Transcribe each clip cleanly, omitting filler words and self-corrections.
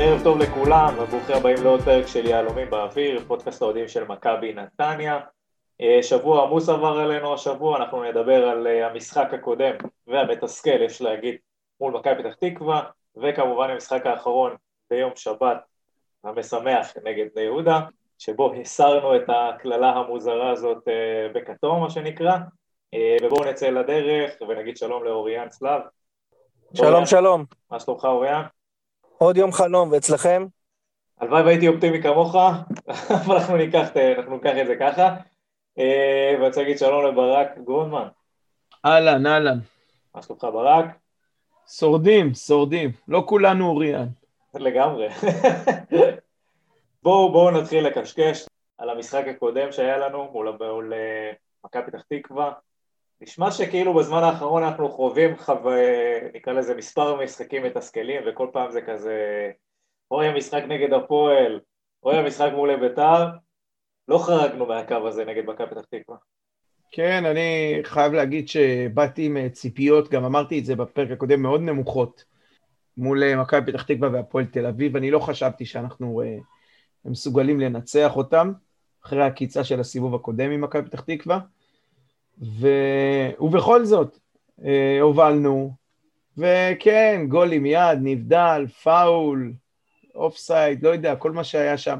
ערב טוב לכולם, וברוכים הבאים לעוד פרק של יהלומים באוויר, פודקאסט האוהדים של מכבי נתניה. שבוע עמוס עבר אלינו השבוע, אנחנו נדבר על המשחק הקודם והמתסכל, יש להגיד, מול מכבי פתח תקווה, וכמובן המשחק האחרון ביום שבת המשמח נגד בני יהודה, שבו הסרנו את הכללה המוזרה הזאת בכתום, מה שנקרא, ובואו נצא לדרך ונגיד שלום לאוריאן צלב. שלום, שלום. מה שלומך אוריאן? עוד יום חלום, ואצלכם? הלוואי והייתי אופטימי כמוך, אבל אנחנו ניקח את זה ככה, ואני רוצה להגיד שלום לברק גרונמן. אהלן, אהלן. מה שלומך ברק? שורדים, לא כולנו אוריאן. לגמרי. בואו נתחיל לקשקש על המשחק הקודם שהיה לנו מול מכבי פתח תקווה. נשמע שכאילו בזמן האחרון אנחנו חווים, נקרא לזה מספר משחקים מתסכלים, וכל פעם זה כזה, אוי המשחק נגד הפועל, אוי המשחק מול בית"ר, לא חרגנו מהקו הזה נגד מכבי פתח תקווה. כן, אני חייב להגיד שבאתי עם ציפיות, גם אמרתי את זה בפרק הקודם, מאוד נמוכות, מול מכבי פתח תקווה והפועל תל אביב, אני לא חשבתי שאנחנו מסוגלים לנצח אותם, אחרי הקיצה של הסיבוב הקודם עם מכבי פתח תקווה, ובכל זאת הובלנו, וכן, גול עם יד, נבדל, פאול, אופסייד, לא יודע, כל מה שהיה שם.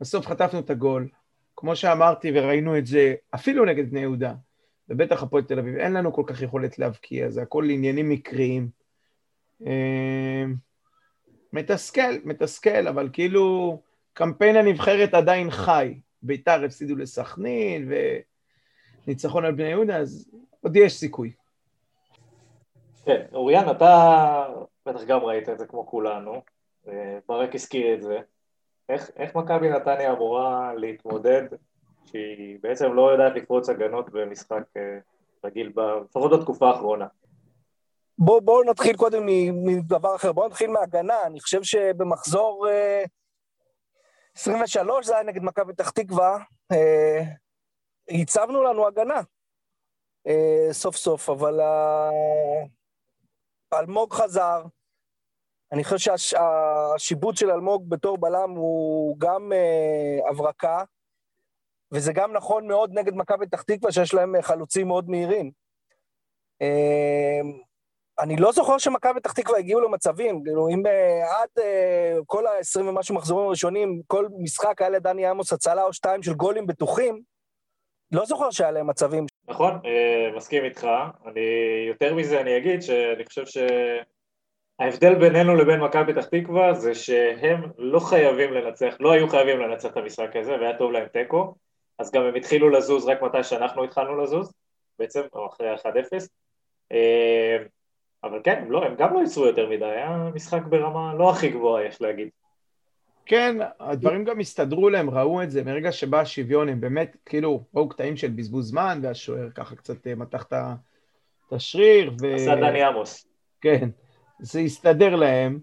בסוף חטפנו את הגול, כמו שאמרתי וראינו את זה, אפילו נגד בני יהודה, ובטח הפועל תל אביב, אין לנו כל כך יכולת להבקיע, זה הכל עניינים מקריים. מתסכל, אבל כאילו, קמפיין הנבחרת עדיין חי, בית"ר הפסידו לסכנין, ניצחון על בני יהודה, אז עוד יש סיכוי. כן, אוריאן, אתה בטח גם ראית את זה כמו כולנו, ברק הזכיר את זה. איך מכבי נתניה אמורה להתמודד, שהיא בעצם לא יודעת לפרוץ הגנות במשחק רגיל, לפחות בתקופה האחרונה? בואו נתחיל קודם מדבר אחר, בואו נתחיל מהגנה, אני חושב שבמחזור 23 זה היה נגד מכבי פתח תקווה, ייצבנו לנו הגנה, סוף סוף, אבל אלמוג חזר, אני חושב שהשיבוט של אלמוג בתור בלם הוא גם הברקה, וזה גם נכון מאוד נגד מכבי פתח תקווה, שיש להם חלוצים מאוד מהירים. אני לא זוכר שמכבי פתח תקווה הגיעו למצבים, אם עד כל ה-20 ומשהו מחזורים הראשונים, כל משחק היה לדני עמוס הצלה או שתיים של גולים בטוחים, לא זוכר שהיה להם מצבים. נכון, מסכים איתך. יותר מזה אני אגיד שאני חושב שההבדל בינינו לבין מכבי פתח תקווה זה שהם לא חייבים לנצח, לא היו חייבים לנצח את המשחק הזה, והיה טוב להם טקו, אז גם הם התחילו לזוז רק מתי שאנחנו התחלנו לזוז, בעצם אחרי 1-0. אבל כן, הם גם לא ייצרו יותר מדי, היה משחק ברמה לא הכי גבוהה, יש להגיד. כן, הדברים גם הסתדרו להם, ראו את זה, מרגע שבא השוויון, הם באמת, כאילו, ראו קטעים של בזבוז זמן, והשוער ככה קצת מתח את השריר, עשה דני עמוס. כן, זה הסתדר להם,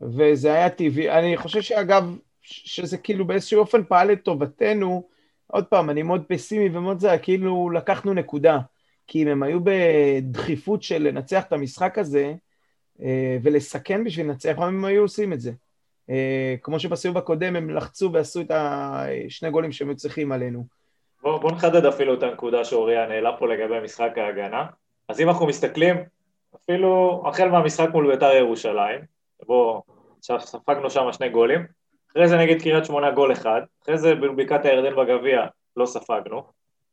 וזה היה טבעי, אני חושב שאגב, שזה כאילו באיזשהו אופן פעל לטובתנו, עוד פעם, אני מאוד פסימי ומאוד זה, כאילו לקחנו נקודה, כי אם הם היו בדחיפות של לנצח את המשחק הזה, ולסכן בשביל לנצח, הם היו עושים את זה. כמו שבסיוב הקודם הם לחצו ועשו את שני גולים שהם צריכים עלינו. בוא נחדד אפילו את הנקודה שאוריאן העלה פה לגבי משחק ההגנה. אז אם אנחנו מסתכלים, אפילו החל מהמשחק מול בית"ר ירושלים, בו ספגנו שם שני גולים, אחרי זה נגד קריית שמונה גול אחד, אחרי זה בבקעת הירדן בגביע לא ספגנו,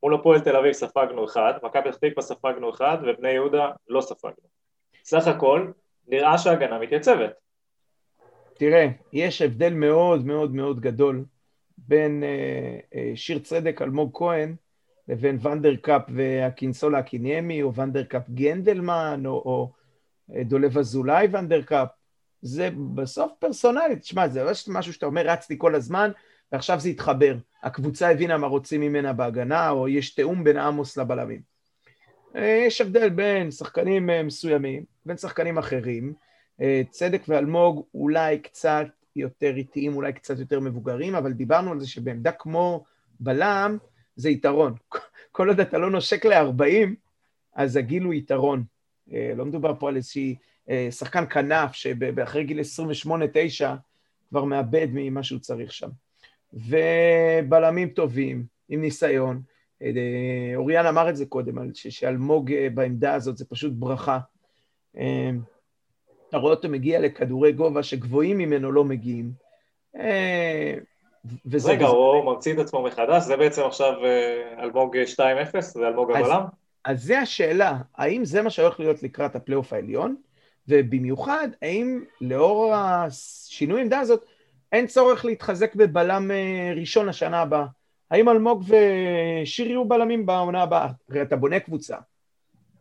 מול הפועל תל אביב ספגנו אחד, מכבי פתח תקווה ספגנו אחד, ובני יהודה לא ספגנו. סך הכל נראה שההגנה מתייצבת. תראה, יש הבדל מאוד מאוד מאוד גדול בין שיר צדק אלמוג כהן לבין ונדרקאפ והקינסולה הקיניימי, או ונדרקאפ גנדלמן, או דולב אזולאי ונדרקאפ. זה בסוף פרסונלית, תשמע, זה משהו שאתה אומר, רצתי כל הזמן, ועכשיו זה יתחבר. הקבוצה הבינה מה רוצים ממנה בהגנה, או יש תאום בין עמוס לבלמים. יש הבדל בין שחקנים מסוימים, בין שחקנים אחרים, צדק ואלמוג אולי קצת יותר איטיים, אולי קצת יותר מבוגרים, אבל דיברנו על זה שבעמדה כמו בלם, זה יתרון. כל עוד אתה לא נושק ל-40, אז הגיל הוא יתרון. לא מדובר פה על איזושהי שחקן כנף, שבאחרי גיל 28-9, כבר מאבד ממה שהוא צריך שם. ובלמים טובים, עם ניסיון, אוריאן אמר את זה קודם, שאלמוג בעמדה הזאת זה פשוט ברכה. אתה רואה אותו מגיע לכדורי גובה שגבוהים ממנו לא מגיעים. רגע, הוא ממציא את עצמו מחדש, זה בעצם עכשיו אלמוג 2-0, זה אלמוג הבלם? אז זה השאלה, האם זה מה שהולך להיות לקראת הפלייאוף העליון, ובמיוחד, האם לאור השינוי עמדה הזאת, אין צורך להתחזק בבלם ראשון השנה הבאה. האם אלמוג ושירי הוא בלמים בעונה הבאה? הרי אתה בונה קבוצה.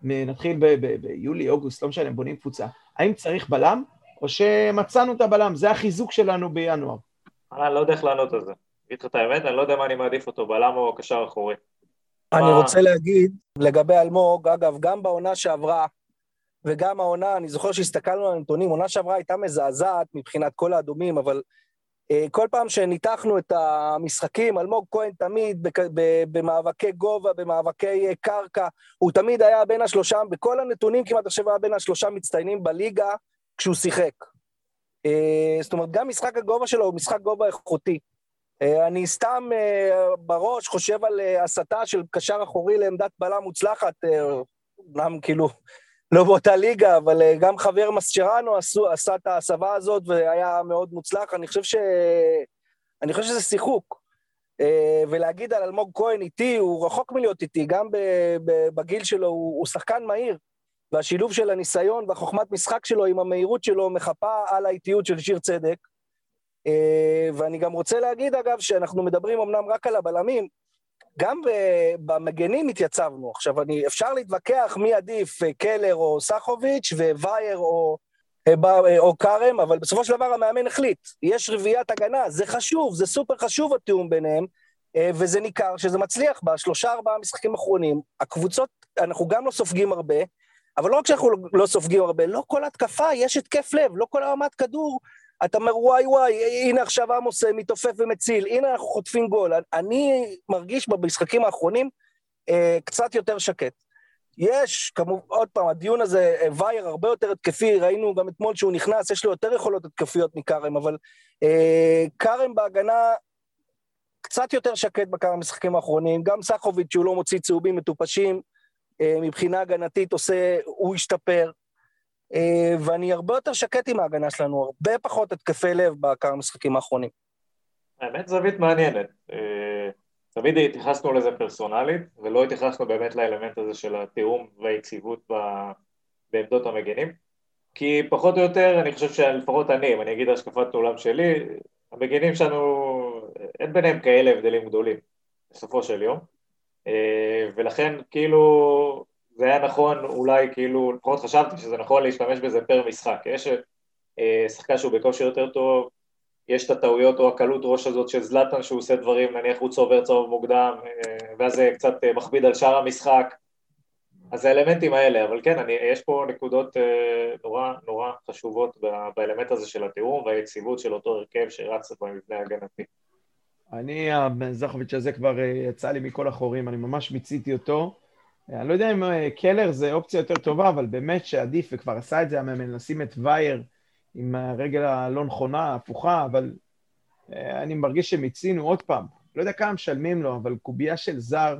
נתחיל ביולי, אוגוסט, לא משנה, בונים קבוצה. האם צריך בלם? או שמצאנו את הבלם? זה החיזוק שלנו בינואר. אני לא יודע איך לענות על זה. תגיד לך את האמת, אני לא יודע מה אני מעדיף אותו, בלם או קשר אחורי. אני רוצה להגיד, לגבי אלמוג, אגב, גם בעונה שעברה, וגם העונה, אני זוכר שהסתכלנו על הנתונים, עונה שעברה הייתה מזעזעת מבחינת כל האדומים, אבל כל פעם שניתחנו את המשחקים, אלמוג כהן תמיד במאבקי גובה, במאבקי קרקע, הוא תמיד היה בין השלושה, בכל הנתונים כמעט עכשיו היה בין השלושה מצטיינים בליגה כשהוא שיחק. זאת אומרת, גם משחק הגובה שלו הוא משחק גובה איכותי. אני סתם בראש חושב על הסתה של קשר אחורי לעמדת בלם מוצלחת, גם כאילו... לא באותה ליגה, אבל גם חבר מסצ'רנו עשה את ההסבה הזאת, והיה מאוד מוצלח, אני חושב שזה שיחוק, ולהגיד על אלמוג כהן איתי, הוא רחוק מלהיות איתי, גם בגיל שלו, הוא שחקן מהיר, והשילוב של הניסיון והחוכמת משחק שלו, עם המהירות שלו, מחפה על האיטיות של שיר צדק, ואני גם רוצה להגיד אגב, שאנחנו מדברים אמנם רק על הבלמים, גם במגנים התייצבנו. עכשיו, אפשר להתווכח מי עדיף, קלר או סחוביץ' ווייר או קרם, אבל בסופו של דבר המאמן החליט. יש רביעיית הגנה, זה חשוב, זה סופר חשוב התיאום ביניהם, וזה ניכר שזה מצליח ב3-4 משחקים האחרונים. הקבוצות, אנחנו גם לא סופגים הרבה, אבל לא רק שאנחנו לא סופגים הרבה, לא כל התקפה, יש התקף לב, לא כל הרמת כדור, אתה אומר, וואי וואי, הנה עכשיו עמוס מתופף ומציל, הנה אנחנו חוטפים גול. אני מרגיש במשחקים האחרונים קצת יותר שקט. יש, כמובן, עוד פעם, הדיון הזה, וייר הרבה יותר התקפי, ראינו גם אתמול שהוא נכנס, יש לו יותר יכולות התקפיות מקרם, אבל קרם בהגנה קצת יותר שקט בכמה המשחקים האחרונים, גם סחוביץ' שהוא לא מוציא צהובים מטופשים, מבחינה הגנתית הוא השתפר, ואני הרבה יותר שקט עם ההגנה שלנו, הרבה פחות התקפי לב בעיקר המשחקים האחרונים. האמת זווית מעניינת. תמיד התייחסנו לזה פרסונלית, ולא התייחסנו באמת לאלמנט הזה של התיאום והיציבות בעמדות המגנים, כי פחות או יותר, אני חושב שלפחות אני אגיד השקפת העולם שלי, המגנים שלנו, אין ביניהם כאלה הבדלים גדולים, בסופו של יום, ולכן כאילו... זה היה נכון, אולי כאילו, לפחות חשבתי שזה נכון להשתמש בזה פר משחק. יש שחקן שהוא בקושי יותר טוב, יש את הטעויות או הקלות ראש הזאת של זלטן שהוא עושה דברים, נניח הוא צובר צהוב מוקדם, ואז זה קצת מכביד על שאר המשחק. אז האלמנטים האלה, אבל כן, יש פה נקודות נורא נורא חשובות באלמנט הזה של התיאום והיציבות של אותו הרכב שרץ במבנה הגנתי. אני, זכוביץ' הזה כבר יצא לי מכל החורים, אני ממש מיציתי אותו. אני לא יודע אם קלר זה אופציה יותר טובה, אבל באמת שעדיף, וכבר עשה את זה, המאמן, לשים את וייר עם הרגל הלא נכונה, הפוכה, אבל אני מרגיש שמצינו עוד פעם. לא יודע כמה משלמים לו, אבל קובייה של זר,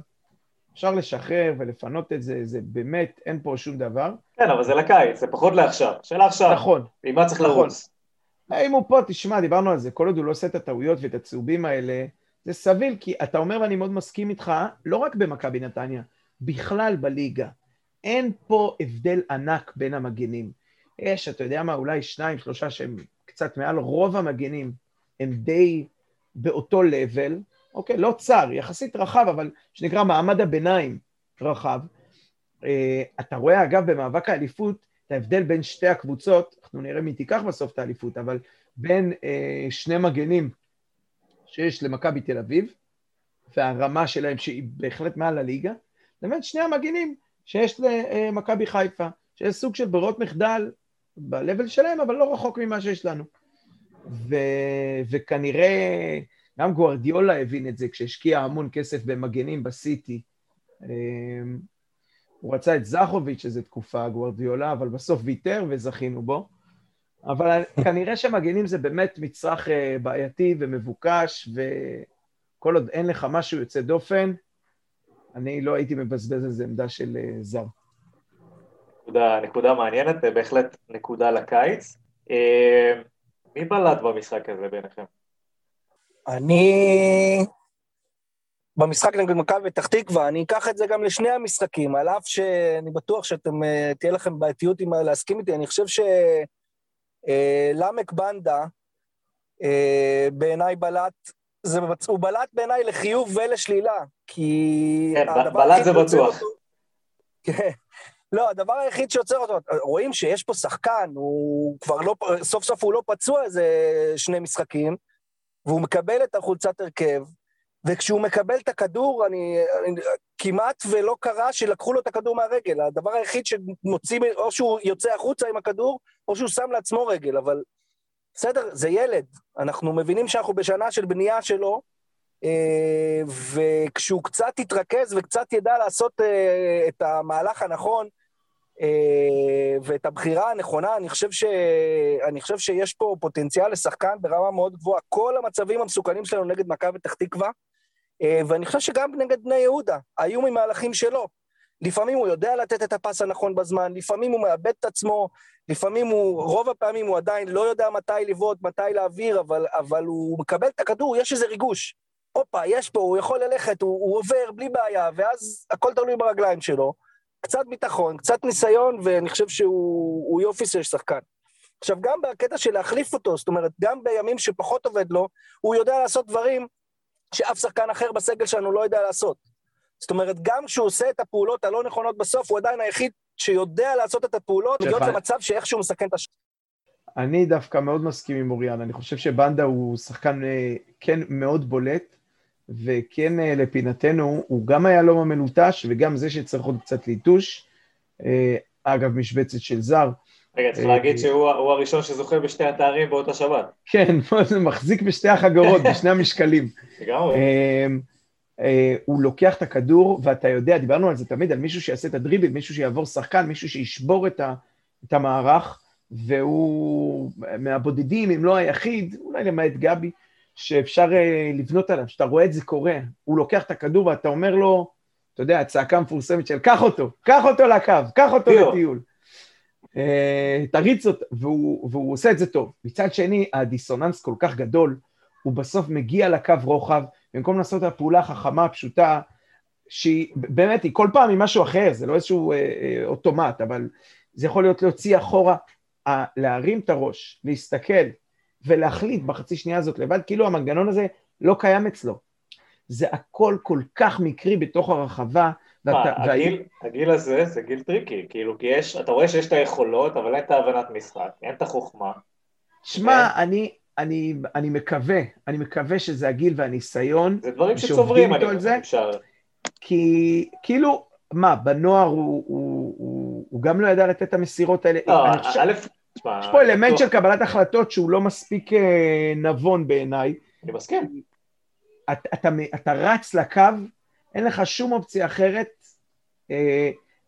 אפשר לשחרר ולפנות את זה, זה באמת, אין פה שום דבר. כן, אבל זה לקיץ, זה פחות לעכשיו. שאלה עכשיו, נכון. עם מה צריך לרוץ? אם הוא פה, תשמע, דיברנו על זה, כל עוד הוא לא עושה את הטעויות ואת הצהובים האלה, זה סביל, כי אתה אומר, ואני מאוד מסכים איתך, לא רק במכבי נתניה, בכלל בליגה, אין פה הבדל ענק בין המגנים. יש, אתה יודע מה, אולי 2-3 שהם קצת מעל, רוב המגנים הם די באותו לבל, אוקיי, לא צר, יחסית רחב, אבל שנקרא מעמד הביניים רחב. אתה רואה אגב במאבק האליפות, את ההבדל בין שתי הקבוצות, אנחנו נראה מי תיקח בסוף את האליפות, אבל בין שני מגנים שיש למכבי תל אביב, והרמה שלהם שהיא בהחלט מעל הליגה, באמת שני המגינים שיש למכבי חיפה, שיש סוג של ברירות מחדל בלבל שלהם, אבל לא רחוק ממה שיש לנו. וכנראה, גם גוארדיולה הבין את זה, כשהשקיע המון כסף במגנים בסיטי. הוא רצה את זחוביץ' איזו תקופה, גוארדיולה, אבל בסוף ויתר וזכינו בו. אבל כנראה שמגנים זה באמת מצרך בעייתי ומבוקש, וכל עוד אין לך משהו יוצא דופן, אני לא הייתי מבזבז איזו עמדה של זר. נקודה מעניינת, בהחלט נקודה לקיץ. מי בלט במשחק הזה ביניכם? אני... במשחק נגד מכבי פתח תקווה, אני אקח את זה גם לשני המשחקים, על אף שאני בטוח שאתם, תהיה לכם בעייתיות עם להסכים איתי, אני חושב שלמק בנדה, בעיניי בלט, הוא בלט בעיניי לחיוב ולשלילה, כי... כן, בלט זה בטוח. כן. לא, הדבר היחיד שיוצר אותו, רואים שיש פה שחקן, הוא כבר לא, סוף סוף הוא לא פצוע איזה שני משחקים, והוא מקבל את החולצת הרכב, וכשהוא מקבל את הכדור, אני כמעט ולא קרה שלקחו לו את הכדור מהרגל. הדבר היחיד שמוציא, או שהוא יוצא החוצה עם הכדור, או שהוא שם לעצמו רגל, אבל בסדר, זה ילד. אנחנו מבינים שאנחנו בשנה של בנייה שלו, וכשהוא קצת יתרכז וקצת ידע לעשות את המהלך הנכון, ואת הבחירה הנכונה, אני חושב שיש פה פוטנציאל לשחקן ברמה מאוד גבוהה. כל המצבים המסוכנים שלנו נגד מכבי פתח תקווה, ואני חושב שגם נגד בני יהודה, היו ממהלכים שלו. לפעמים הוא יודע לתת את הפס הנכון בזמן, לפעמים הוא מאבד את עצמו, לפעמים הוא, רוב הפעמים הוא עדיין לא יודע מתי לבוט, מתי להעביר, אבל הוא מקבל את הכדור, יש איזה ריגוש. אופה, יש פה, הוא יכול ללכת, הוא עובר בלי בעיה, ואז הכל תלוי ברגליים שלו. קצת ביטחון, קצת ניסיון, ואני חושב שהוא יופי של שחקן. עכשיו, גם בקטע של להחליף אותו, זאת אומרת, גם בימים שפחות עובד לו, הוא יודע לעשות דברים שאף שחקן אחר בסגל שלנו לא יודע לעשות. זאת אומרת, גם כשהוא עושה את הפעולות הלא נכונות בסוף, הוא עדיין היחיד שיודע לעשות את הפעולות, להיות למצב שאיכשהו מסכן את השחקן. אני דווקא מאוד מסכים עם אוריאן, אני חושב שבנדה הוא שחקן כן מאוד בולט, וכן לפינתנו, הוא גם היה לא מלוטש, וגם זה שצריך עוד קצת ליטוש, אגב, משבצת של זר. רגע, צריך להגיד שהוא הראשון שזוכה בשתי התארים באותה שבת. כן, מחזיק בשתי החגורות, בשני המשקלים. הוא לוקח את הכדור, ואתה יודע, דיברנו על זה תמיד, על מישהו שיעשה את הדריבל, מישהו שיעבור שחקן, מישהו שישבור את המערך, והוא מהבודדים, אם לא היחיד, אולי למעט גבי, שאפשר לבנות עליו, שאתה רואה את זה קורה, הוא לוקח את הכדור ואתה אומר לו, אתה יודע, הצעקה מפורסמת של, קח אותו לקו, קח אותו לטיול, תריץ אותו, והוא עושה את זה טוב. מצד שני, הדיסוננס כל כך גדול, הוא בסוף מגיע לקו רוחב, במקום לעשות את הפעולה החכמה הפשוטה, שהיא באמת, היא כל פעם היא משהו אחר, זה לא איזשהו אוטומט, אבל זה יכול להיות להוציא אחורה, להרים את הראש, להסתכל, ולהחליט בחצי שנייה הזאת לבד, כאילו המנגנון הזה לא קיים אצלו. זה הכל כל כך מקרי בתוך הרחבה. הגיל הזה זה גיל טריקי, כאילו כי אתה רואה שיש את היכולות, אבל אין את ההבנת משחק, אין את החוכמה. שמע, אני מקווה שזה הגיל והניסיון. זה דברים שצוברים, אני חושב. כי כאילו, מה, בנוער הוא גם לא ידע לתת את המסירות האלה. לא, א', יש פה אלמנט של קבלת החלטות שהוא לא מספיק נבון בעיניי. אני מסכים. אתה רץ לקו, אין לך שום אופציה אחרת,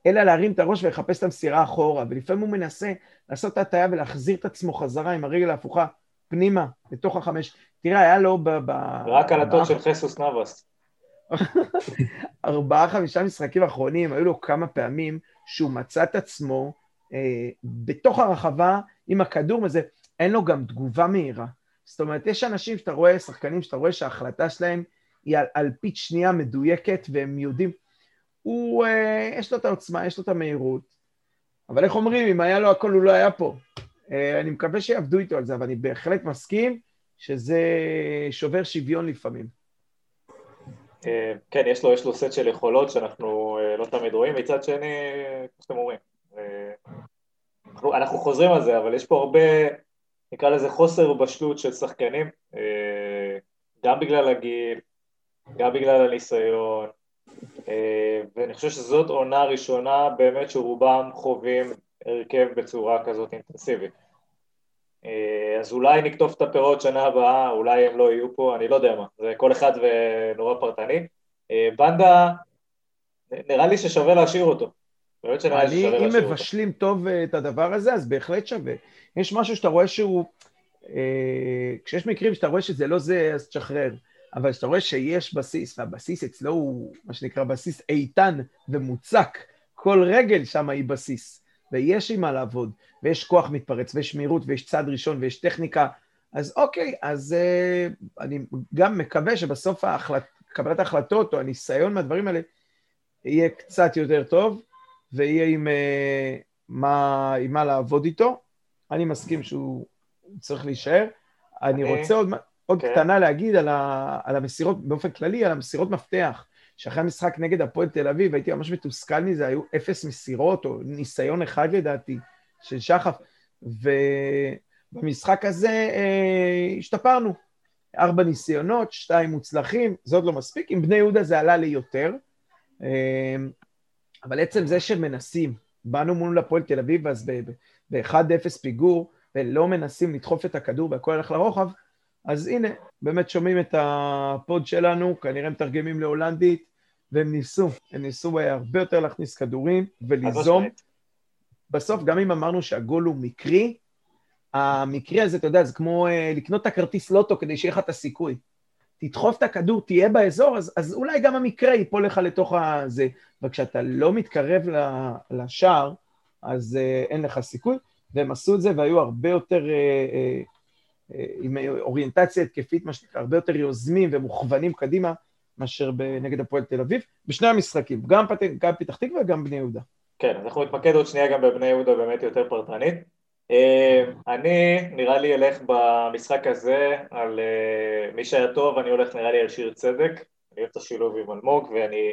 אלא להרים את הראש ולחפש את המסירה אחורה, ולפעמים הוא מנסה לעשות את הטעיה ולהחזיר את עצמו חזרה עם הרגל ההפוכה פנימה, לתוך החמש. תראה, היה לו רק קלטות של חסוס נבס. 4-5 משחקים אחרונים, היו לו כמה פעמים שהוא מצא את עצמו, בתוך הרחבה, עם הכדור הזה, אין לו גם תגובה מהירה. זאת אומרת, יש אנשים שאתה רואה, שחקנים שאתה רואה שההחלטה שלהם היא על פית שנייה מדויקת, והם יודעים, יש לו את העוצמה, יש לו את המהירות, אבל איך אומרים, אם היה לו הכל, הוא לא היה פה. אני מקווה שיעבדו איתו על זה, אבל אני בהחלט מסכים שזה שובר שוויון לפעמים. כן, יש לו סט של יכולות שאנחנו לא תמיד רואים, מצד שני, כמו שאתם אומרים. אנחנו חוזרים על זה, אבל יש פה הרבה, נקרא לזה חוסר בשלות של שחקנים, גם בגלל הגיל, גם בגלל הניסיון, ואני חושב שזאת עונה ראשונה באמת שרובם חווים הרכב בצורה כזאת אינטנסיבית. אז אולי נקטוף את הפירות שנה הבאה, אולי הם לא יהיו פה, אני לא יודע מה, זה כל אחד ונורא פרטני. בנדה, נראה לי ששווה להשאיר אותו. אם מבשלים טוב את הדבר הזה, אז בהחלט שווה. יש משהו שאתה רואה שהוא, כשיש מקרים שאתה רואה שזה לא זה, אז תשחרר. אבל שאתה רואה שיש בסיס, והבסיס אצלו הוא מה שנקרא בסיס איתן ומוצק. כל רגל שם היא בסיס, ויש עם מה לעבוד, ויש כוח מתפרץ, ויש מהירות, ויש צעד ראשון, ויש טכניקה. אז אוקיי, אז אני גם מקווה שבסוף קבלת ההחלטות, או הניסיון מהדברים האלה, יהיה קצת יותר טוב, ויהיה עם מה לעבוד איתו. אני מסכים שהוא צריך להישאר. אני רוצה עוד קטנה להגיד על המסירות, באופן כללי, על המסירות מפתח, שאחרי המשחק נגד הפועל תל אביב, הייתי ממש מתוסכל מזה, היו 0 מסירות, או ניסיון אחד לדעתי, של שחף, ובמשחק הזה השתפרנו, 4 ניסיונות, 2 מוצלחים, זה עוד לא מספיק, עם בני יהודה זה עלה לי יותר, אבל עצם זה שמנסים, באנו מול הפועל תל אביב, אז ב-1-0 פיגור, ולא מנסים לדחוף את הכדור, והכל הלך לרוחב, אז הנה, באמת שומעים את הפוד שלנו, כנראה הם תרגמים להולנדית, והם ניסו, הרבה יותר להכניס כדורים וליזום. בסוף, גם אם אמרנו שהגול הוא מקרי, המקרי הזה, אתה יודע, זה כמו לקנות את הכרטיס לוטו כדי שיהיה לך את הסיכוי. תדחוף את הכדור, תהיה באזור, אז אולי גם המקרה ייפול לך לתוך הזה, וכשאתה לא מתקרב לשער, אז אין לך סיכוי, והם עשו את זה, והיו הרבה יותר... עם אוריינטציה התקפית, הרבה יותר יוזמים ומוכוונים קדימה, מאשר נגד הפועל תל אביב, בשני המשחקים, גם פתח תקווה וגם בני יהודה. כן, אז אנחנו נתמקד עוד שנייה גם בבני יהודה, באמת יותר פרטנית. אני נראה לי אלך במשחק הזה, על מי שהיה טוב, אני הולך נראה לי על שיר צדק, אני אוהב את השילוב עם אלמוג, ואני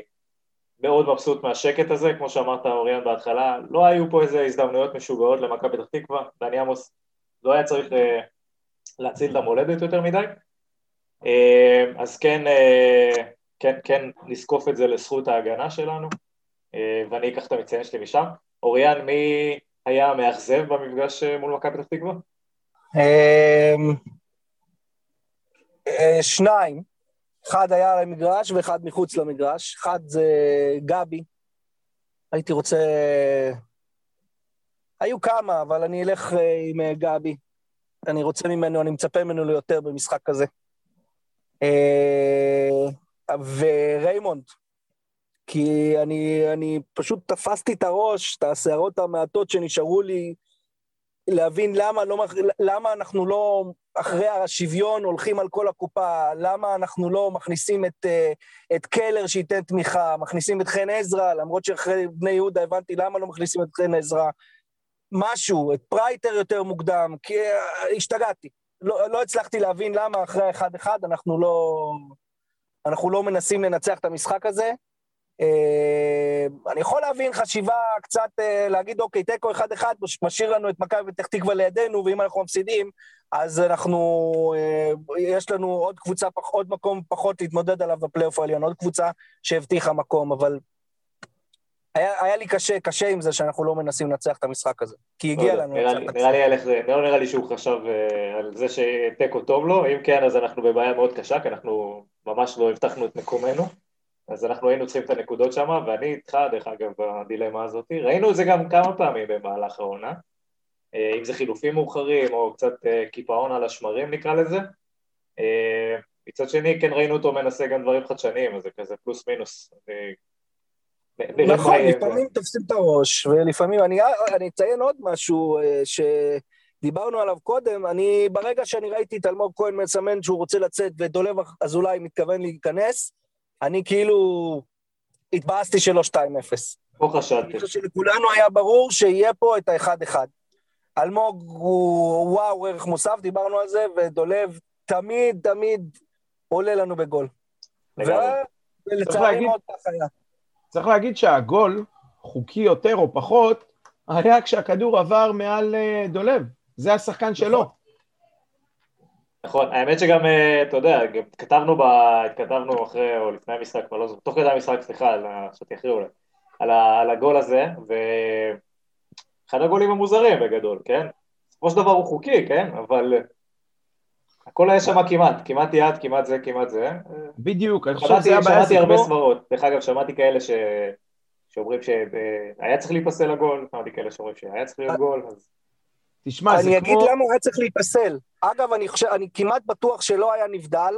מאוד מבסוט מהשקט הזה, כמו שאמרת אוריין בהתחלה, לא היו פה איזה הזדמנויות משוגעות למכבי פתח תקווה, דני עמוס לא היה צריך להציל את המולדת יותר מדי, אז כן נזקוף את זה לזכות ההגנה שלנו, ואני אקח את המציין שלי משם. אוריאן, מי היה מאכזב במפגש מול מכבי פתח תקווה? שניים, אחד היה למגרש ואחד מחוץ למגרש, אחד זה גבי, הייתי רוצה, היו כמה, אבל אני אלך עם גבי, אני רוצה ממנו, אני מצפה ממנו ליותר במשחק כזה. וריימונד, כי אני פשוט תפסתי את הראש, את השערות המעטות שנשארו לי, להבין למה אנחנו לא, אחרי השוויון, הולכים על כל הקופה, למה אנחנו לא מכניסים את קלר שייתן תמיכה, מכניסים את חן עזרא, למרות שאחרי בני יהודה הבנתי למה לא מכניסים את חן עזרא, משהו, את פרייטר יותר מוקדם, כי השתגעתי. לא הצלחתי להבין למה אחרי 1-1 אנחנו לא מנסים לנצח את המשחק הזה. אני יכול להבין חשיבה קצת, להגיד, אוקיי, טקו 1-1, משאיר לנו את מכבי פתח תקווה לידינו, ואם אנחנו מפסידים, אז יש לנו עוד קבוצה, עוד מקום פחות להתמודד עליו בפלייאוף העליון, עוד קבוצה שהבטיחה מקום, אבל... היה לי קשה עם זה שאנחנו לא מנסים לנצח את המשחק הזה, כי הגיע לנו לנצח את המשחק. נראה לי שהוא חשב על זה שטקו טוב לו, אם כן אז אנחנו בבעיה מאוד קשה, כי אנחנו ממש לא הבטחנו את מקומנו, אז אנחנו היינו צריכים את הנקודות שם, ואני איתך דרך אגב בדילמה הזאת, ראינו את זה גם כמה פעמים במהלך העונה, אם זה חילופים מאוחרים או קצת קיפאון על השמרים נקרא לזה, מצד שני כן ראינו אותו מנסה גם דברים חדשניים, אז זה כזה פלוס מינוס, נכון, לפעמים תופסים את הראש, ולפעמים, אני אציין עוד משהו שדיברנו עליו קודם, ברגע שאני ראיתי את אלמוג כהן מסמן שהוא רוצה לצאת ודולב אזולאי מתכוון להיכנס, אני כאילו התבאסתי שלא 2-0. פה חשדתי. אני חושב שלכולנו היה ברור שיהיה פה את ה-1-1. אלמוג הוא וואו ערך מוסף, דיברנו על זה, ודולב תמיד עולה לנו בגול. ולצערי מאוד כך היה. צריך להגיד שהגול, חוקי יותר או פחות, היה כשהכדור עבר מעל דולב. זה השחקן שלו. נכון, האמת שגם, אתה יודע, התכתבנו אחרי, או לפני המשחק, תוך כדי המשחק, סליחה, שתכריעו אולי, על הגול הזה, ואחד הגולים המוזרים בגדול, כן? בסופו של דבר הוא חוקי, כן? אבל הכל היה שם כמעט יד, כמעט זה. בדיוק, אני חושב שזה הבעיה סיפור. שמעתי הרבה סברות, דרך אגב שמעתי כאלה שאומרים שהיה צריך להיפסל לגול, פעם דיקלה שאומרים שהיה צריך להיות גול, אז... תשמע, אני אגיד למה היה צריך להיפסל. אגב, אני כמעט בטוח שלא היה נבדל,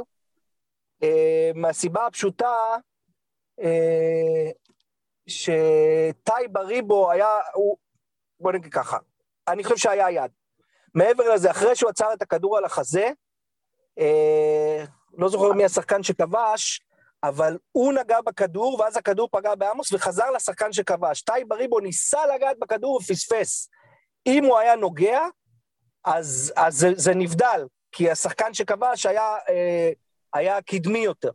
מהסיבה הפשוטה, שטי בריבו היה, בוא נגיד ככה, אני חושב שהיה יד. מעבר לזה, אחרי שהוא עצר את הכדור על החזה, לא זוכר מי השחקן שכבש, אבל הוא נגע בכדור, ואז הכדור פגע באמוס, וחזר לשחקן שכבש. טי בריבו ניסה לגעת בכדור ופספס. אם הוא היה נוגע, אז זה נבדל, כי השחקן שכבש היה קדמי יותר.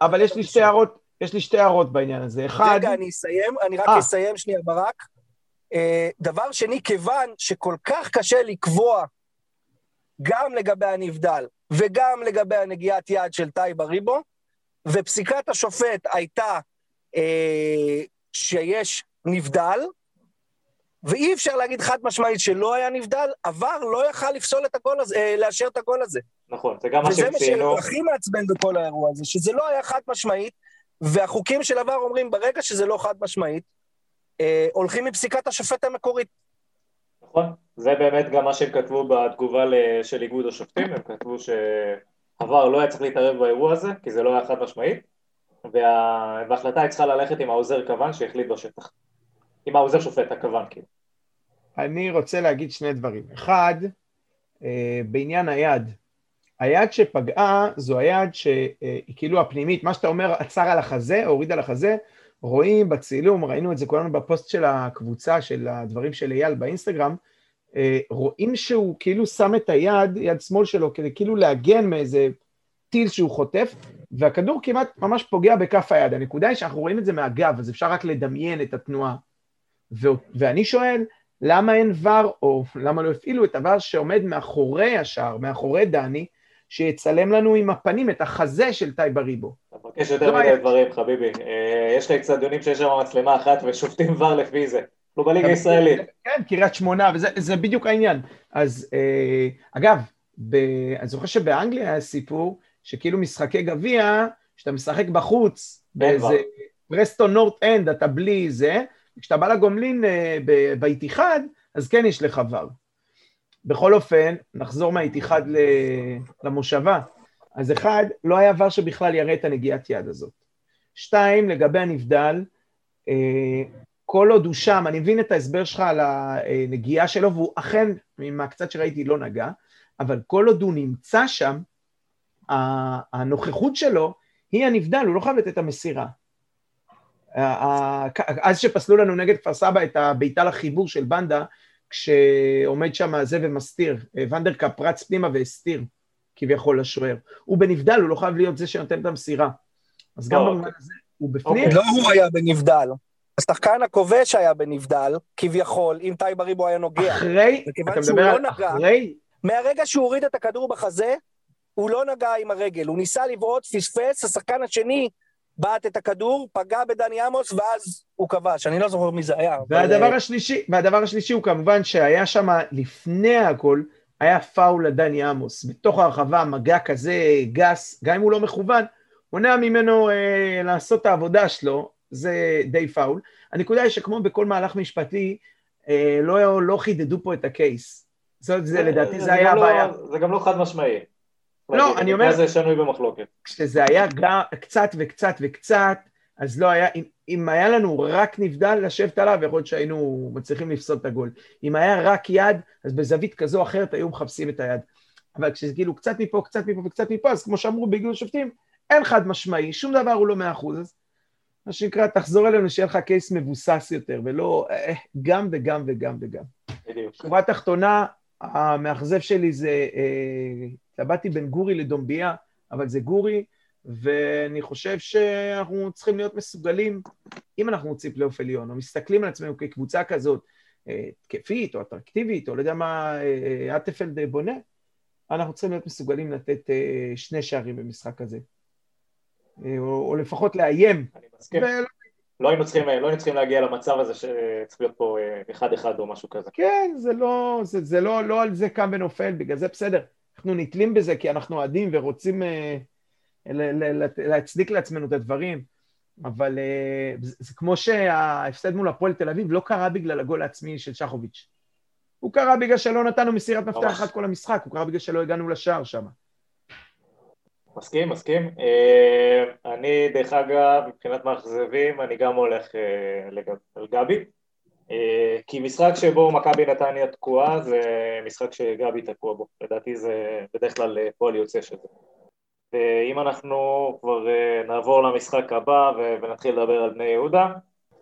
אבל יש לי שתי הערות, בעניין הזה. אחד... רגע, אני רק אסיים שנייה ברק. דבר שני, כיוון שכל כך קשה לקבוע גם לגבי הנבדל, וגם לגבי הנגיעת יד של טי בריבו, ופסיקת השופט הייתה שיש נבדל, ואי אפשר להגיד חד משמעית שלא היה נבדל, עבר לא יכל לפסול את הגול הזה, לאשר את הגול הזה. נכון, זה גם מה שהם ציינו. וזה הכי מעצבן בכל האירוע הזה, שזה לא היה חד משמעית, והחוקים של עבר אומרים ברגע שזה לא חד משמעית, הולכים מפסיקת השופט המקורית. נכון, זה באמת גם מה שהם כתבו בתגובה של איגוד השופטים, הם כתבו שעבר לא היה צריך להתערב באירוע הזה, כי זה לא היה חד משמעית, וההחלטה היא צריכה ללכת עם העוזר כוון שהחליט בשטח. עם העוזר שופט הכוון, כאילו. אני רוצה להגיד שני דברים. אחד, בעניין היד. היד שפגעה, זו היד שהיא כאילו הפנימית, מה שאתה אומר, עצר על החזה, הוריד על החזה, רואים בצילום, ראינו את זה כולנו בפוסט של הקבוצה, של הדברים של אייל באינסטגרם, רואים שהוא כאילו שם את היד, יד שמאל שלו, כדי כאילו להגן מאיזה טיל שהוא חוטף, והכדור כמעט ממש פוגע בכף היד. הנקודה היא שאנחנו רואים את זה מהגב, אז אפשר רק לדמיין את התנועה. ואני שואל, למה אין ור, או למה לא הפעילו את הוור שעומד מאחורי השער, מאחורי דני, שיצלם לנו עם הפנים את החזה של טי בריבו? יש יותר מדי דברים, חביבי. יש לי קצת דיונים שיש שם מצלמה אחת, ושופטים ור לפי זה. לא בליגה הישראלית. כן, קריית שמונה, וזה בדיוק העניין. אז אגב, אני זוכר שבאנגליה היה סיפור, שכאילו משחקי גביע, שאתה משחק בחוץ, באיזה פרסטון נורט אנד, אתה בלי זה, כשאתה בא לגומלין ביתיחד, אז כן יש לך ור. בכל אופן, נחזור מהיתיחד למושבה. אז אחד, לא היה ור שבכלל יראה את הנגיעת יד הזאת. שתיים, לגבי הנבדל, כל עוד הוא שם, אני מבין את ההסבר שלך על הנגיעה שלו, והוא אכן, ממה קצת שראיתי, לא נגע, אבל כל עוד הוא נמצא שם, הנוכחות שלו היא הנבדל, הוא לא חייב לתת את המסירה. אז שפסלו לנו נגד כפר סבא את הביתה לחיבור של בנדה, כשעומד שם הזה ומסתיר, ונדרקאפ רץ פנימה והסתיר, כביכול לשוער. הוא בנבדל, הוא לא חייב להיות זה שנותן את המסירה. אז גם במובן הזה, הוא בפנים. לא הוא היה בנבדל. השחקן הכובש היה בנבדל, כביכול, אם טי בריבו היה נוגע. אחרי, אתה מדבר על אחרי? מהרגע שהוא הוריד את הכדור בחזה, הוא לא נגע עם הרגל, הוא ניסה לבעוט, פספס, השחקן השני בעט את הכדור, פגע בדני עמוס, ואז הוא כבש, אני לא זוכר מי זה היה. והדבר השלישי הוא כמובן שהיה שם לפני הכל, היה פאול לדני עמוס, בתוך הרחבה, מגע כזה גס, גם אם הוא לא מכוון, מונע ממנו לעשות את העבודה שלו, זה די פאול. הנקודה היא שכמו בכל מהלך משפטי, לא חידדו פה את הקייס. זה לדעתי, זה היה הבעיה. זה גם לא חד משמעי. לא, אני אומר, זה שנוי במחלוקת. כשזה היה קצת וקצת וקצת, אז לא היה, אם היה לנו רק נבדל לשבת עליו, יכול להיות שהיינו מצליחים לפסול את הגול. אם היה רק יד, אז בזווית כזו או אחרת היו מחפשים את היד. אבל כשגידו קצת מפה, קצת מפה וקצת מפה, אז כמו שאמרו בגלל שופטים, אין חד משמעי, שום דבר הוא לא 100%. אז מה שנקרא, תחזור אלינו שיהיה לך קייס מבוסס יותר, ולא גם וגם וגם וגם. שורה תחתונה, המאכזב שלי זה... התלבטתי בין גורי לדומביה, אבל זה גורי, ואני חושב שאנחנו צריכים להיות מסוגלים, אם אנחנו רוצים פלייאוף עליון, או מסתכלים על עצמנו כקבוצה כזאת, תקפית או אטרקטיבית, או לא יודע מה, אטפלד בונה, אנחנו צריכים להיות מסוגלים לתת 2 שערים במשחק הזה. או לפחות לאיים. אני מסכים. לא היינו צריכים להגיע למצב הזה שצריך להיות פה 1-1 או משהו כזה. כן, זה לא על זה קם ונופל, בגלל זה בסדר. אנחנו נתלים בזה כי אנחנו עדים ורוצים להצדיק לעצמנו את הדברים, אבל זה כמו שההפסד מול הפועל תל אביב לא קרה בגלל הגול העצמי של שחוביץ'. הוא קרה בגלל שלא נתנו מסירת מפתח אחת כל המשחק, הוא קרה בגלל שלא הגענו לשער שם. מסכים, מסכים. אני דרך אגב, מבחינת מאכזבים, אני גם הולך לגבי. כי משחק שבו מכבי נתניה תקועה, זה משחק שגבי תקוע בו. לדעתי זה בדרך כלל פועל יוצא של זה. ואם אנחנו כבר נעבור למשחק הבא ונתחיל לדבר על בני יהודה,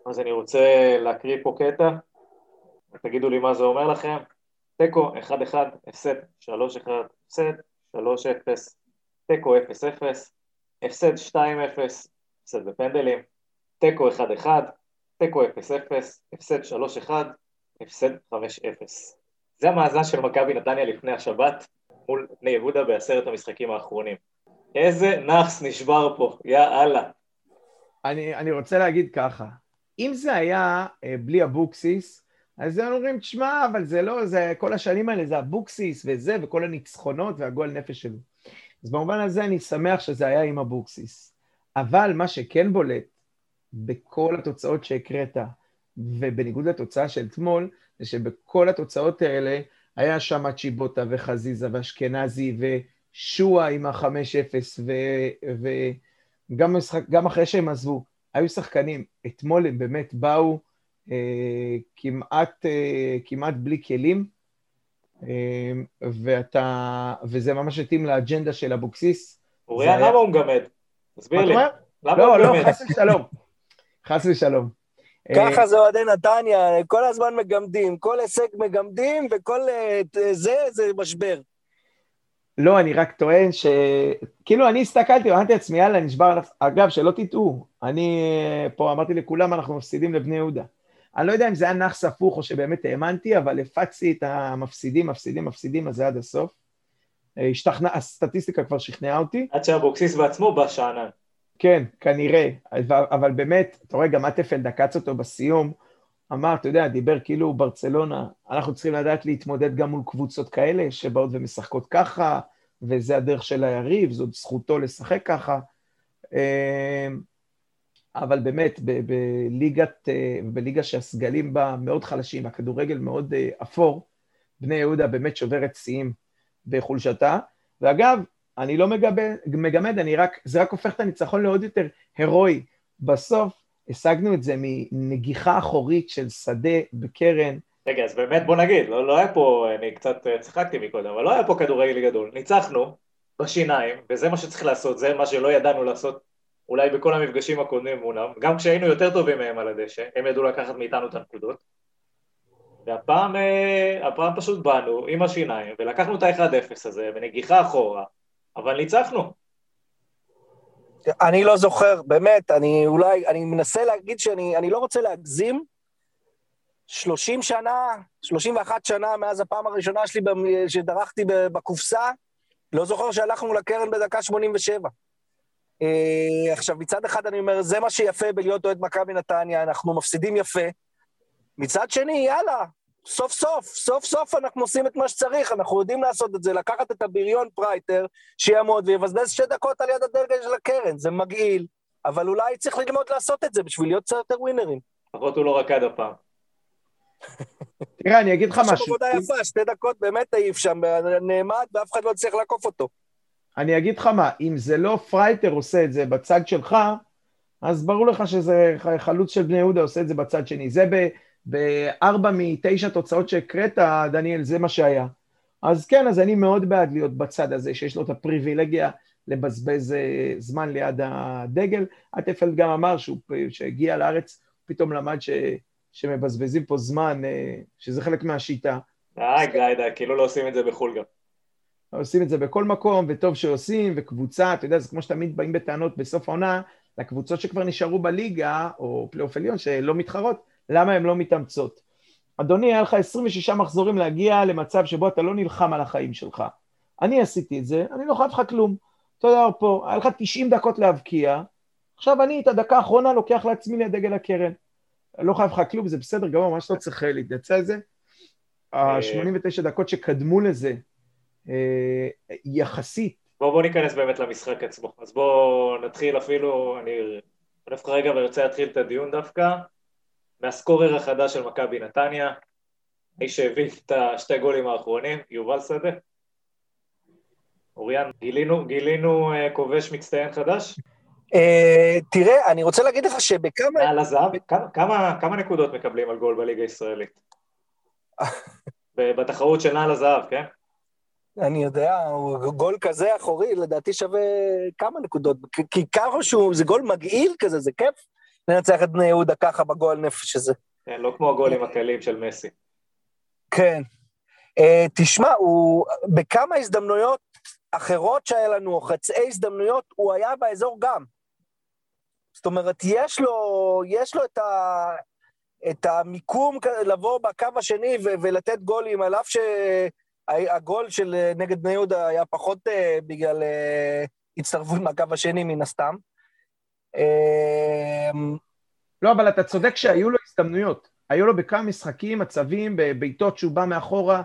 אז אני רוצה להקריא פה קטע, תגידו לי מה זה אומר לכם. תיקו 1-1, הפסד 3-1, הפסד 3-0, תיקו 0-0, הפסד 2-0, הפסד בפנדלים, תיקו 1-1, תיקו 0-0, הפסד 3-1, הפסד 5-0. זה המאזן של מכבי נתניה לפני השבת מול בני יהודה בעשרת המשחקים האחרונים. איזה נחס נשבר פה, יאללה. אני רוצה להגיד ככה, אם זה היה בלי הבוקסיס, אז הם אומרים, תשמע, אבל זה לא, זה כל השנים האלה, זה הבוקסיס וזה, וכל הניצחונות והגועל נפש שלו. אז במובן הזה אני שמח שזה היה עם הבוקסיס. אבל מה שכן בולט, בכל התוצאות שהקראת, ובניגוד לתוצאה של תמול, זה שבכל התוצאות האלה, היה שם צ'יבוטה וחזיזה ואשכנזי ושואה עם ה-5-0 וגם גם אחרי שהם עזבו, היו שחקנים, אתמול הם באמת באו כמעט בלי כלים, וזה ממש התאים לאג'נדה של אבוקסיס. אוריה, למה הוא מגמד? תסביר לי. לא, חס ושלום. חס ושלום. ככה זה אוהדי נתניה, כל הזמן מגמדים, כל הישג מגמדים, וכל זה משבר. לא, אני רק טוען ש... כאילו, אני הסתכלתי, אמרתי עצמי, יאללה, נשבר... אגב, שלא תטעו, אני פה אמרתי לכולם, אנחנו מפסידים לבני יהודה. אני לא יודע אם זה היה נחס הפוך או שבאמת האמנתי, אבל הפצתי את המפסידים, מפסידים, אז זה עד הסוף. הסטטיסטיקה כבר שכנעה אותי. עד שהבוקסיס בעצמו בשענן. כן, כנראה, אבל באמת, אתה רואה, גם אטפל דקץ אותו בסיום, אמר, אתה יודע, דיבר כאילו ברצלונה, אנחנו צריכים לדעת להתמודד גם מול קבוצות כאלה, שבאות ומשחקות ככה, וזה הדרך של היריב, זאת זכותו לשחק ככה, אבל באמת, בליגה שהסגלים בה מאוד חלשים, הכדורגל מאוד אפור, בני יהודה באמת שוברת שיאים בחולשתה, ואגב, אני לא מגמד, זה רק הופך את הניצחון לעוד יותר הרואי. בסוף השגנו את זה מנגיחה אחורית של שדה בקרן. רגע, אז באמת בוא נגיד, לא היה פה, אני קצת צחקתי מקודם, אבל לא היה פה כדורגל גדול. ניצחנו בשיניים, וזה מה שצריך לעשות, זה מה שלא ידענו לעשות, אולי בכל המפגשים הקודמים מולם, גם כשהיינו יותר טובים מהם על הדשא, הם ידעו לקחת מאיתנו את הנקודות. והפעם פשוט באנו עם השיניים, ולקחנו את ה-1-0 הזה, בנגיחה אחורה, אבל ניצחנו. אני לא זוכר, באמת, אני מנסה להגיד שאני לא רוצה להגזים, 30 שנה, 31 שנה מאז הפעם הראשונה שלי שדרכתי בקופסה, לא זוכר שהלכנו לקרן בדקה 87. עכשיו, מצד אחד אני אומר, זה מה שיפה בלהיות אוהד מכבי נתניה, אנחנו מפסידים יפה. מצד שני, יאללה, סוף סוף אנחנו עושים את מה שצריך, אנחנו יודעים לעשות את זה, לקחת את הבריון פרייטר שיעמוד ויבזבז 2 דקות על יד הדגל של הקרן, זה מגעיל, אבל אולי צריך ללמוד לעשות את זה בשביל להיות יותר ווינרים. פחות הוא לא רקד הפעם. תראה, אני אגיד לך משהו. יש עבודה יפה, 2 דקות באמת העיף שם, נעמד ואף אחד לא צריך לעקוף אותו. אני אגיד לך מה, אם זה לא פרייטר עושה את זה בצד שלך, אז ברור לך שזה חלוץ של בני יהודה עושה את זה בצד שני, זה ב... 4 מ-9 תוצאות שהקראת, דניאל, זה מה שהיה. אז כן, אז אני מאוד בעד להיות בצד הזה, שיש לו את הפריבילגיה לבזבז זמן ליד הדגל. הטפלד גם אמר שהגיע לארץ, פתאום למד שמבזבזים פה זמן, שזה חלק מהשיטה. גיידה, כאילו לא עושים את זה בחול גם. עושים את זה בכל מקום, וטוב שעושים, וקבוצה, אתה יודע, זה כמו שתמיד באים בטענות בסוף העונה, לקבוצות שכבר נשארו בליגה, או פלייאוף עליון, שלא מתחרות, למה הן לא מתאמצות? אדוני, היה לך 26 מחזורים להגיע למצב שבו אתה לא נלחם על החיים שלך. אני עשיתי את זה, אני לא חייב לך כלום. אתה יודע פה, היה לך 90 דקות להבקיע, עכשיו אני את הדקה האחרונה לוקח לעצמי לדגל הקרן. לא חייב לך כלום, זה בסדר, גם ממש לא צריך להתנצל את זה. ה-89 דקות שקדמו לזה, יחסית. בואו ניכנס באמת למשחק עצמו. אז בואו נתחיל אפילו, אני דווקא רגע, ואני רוצה להתחיל את הדיון דווקא, מהסקורר החדש של מכבי נתניה, האיש שהביא את השתי גולים האחרונים, יובל שדה. אוריאן, גילינו כובש מצטיין חדש? תראה, אני רוצה להגיד לך שבכמה... על הזהב, כמה נקודות מקבלים על גול בליגה הישראלית? בתחרות של נעל הזהב, כן? אני יודע, גול כזה אחורי, לדעתי שווה כמה נקודות, כי ככה שהוא, זה גול מגעיל כזה, זה כיף לנצח את בני יהודה ככה בגול נפש הזה. כן, לא כמו הגול עם הקלים של מסי. כן. תשמע, הוא בכמה הזדמנויות אחרות שהיה לנו, או חצאי הזדמנויות, הוא היה באזור גם. זאת אומרת, יש לו את המיקום לבוא בקו השני ולתת גולים, על אף שהגול של נגד בני יהודה היה פחות בגלל הצטרפות מהקו השני מן הסתם. לא, אבל אתה צודק שהיו לו הזדמנויות. היו לו בכמה משחקים, מצבים, בביתות שהוא בא מאחורה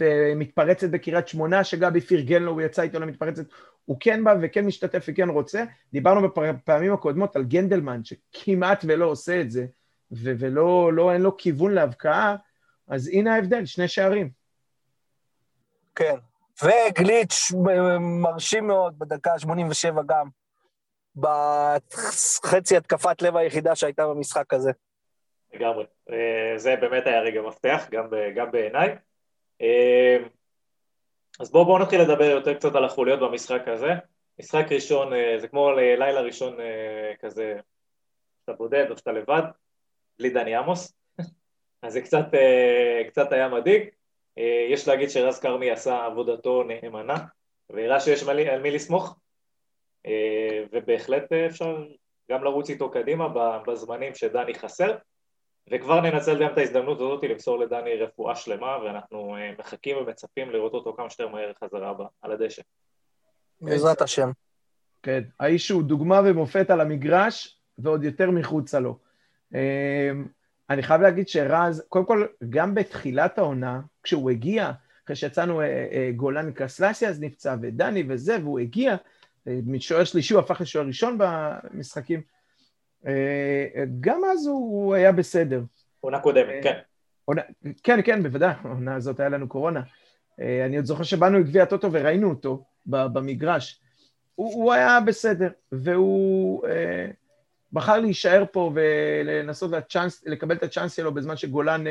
ומתפרצת בקריית שמונה, שגבי פירגן לו, הוא יצא איתו למתפרצת, הוא כן בא וכן משתתף וכן רוצה. דיברנו בפעמים הקודמות על גנדלמן, שכמעט ולא עושה את זה, ולא, לא, אין לו כיוון להבקעה, אז הנה ההבדל, שני שערים. כן, וגליץ' מרשים מאוד בדקה 87 גם, בחצי התקפת לב היחידה שהייתה במשחק הזה. לגמרי, זה באמת היה רגע מפתח, גם בעיניי. אז בואו נתחיל לדבר יותר קצת על החוליות במשחק הזה. משחק ראשון, זה כמו לילה ראשון כזה, שאתה בודד או שאתה לבד, בלי דני עמוס, אז זה קצת היה מדאיג. יש להגיד שרז קרמי עשה עבודתו נאמנה, והראה שיש על מי לסמוך, ובהחלט אפשר גם לרוץ איתו קדימה בזמנים שדני חסר, וכבר ננצל גם את ההזדמנות הזאת למסור לדני רפואה שלמה, ואנחנו מחכים ומצפים לראות אותו כמה שתר מהר חזרה על הדשא. בעזרת השם. כן, האיש הוא דוגמה ומופת על המגרש, ועוד יותר מחוצה לו. אני חייב להגיד שרז, קודם כל, גם בתחילת העונה, כשהוא הגיע, אחרי שיצאנו גולן קסלסי, אז נפצע ודני וזה, והוא הגיע, משוער שלישי, הוא הפך לשוער ראשון במשחקים, גם אז הוא היה בסדר. עונה קודמת, כן. כן, בוודאי, העונה הזאת היה לנו קורונה. אני עוד זוכר שבאנו לגביע הטוטו וראינו אותו במגרש. הוא היה בסדר, והוא... בחר להישאר פה ולנסות לקבל את הצ'אנס שלו בזמן שגולן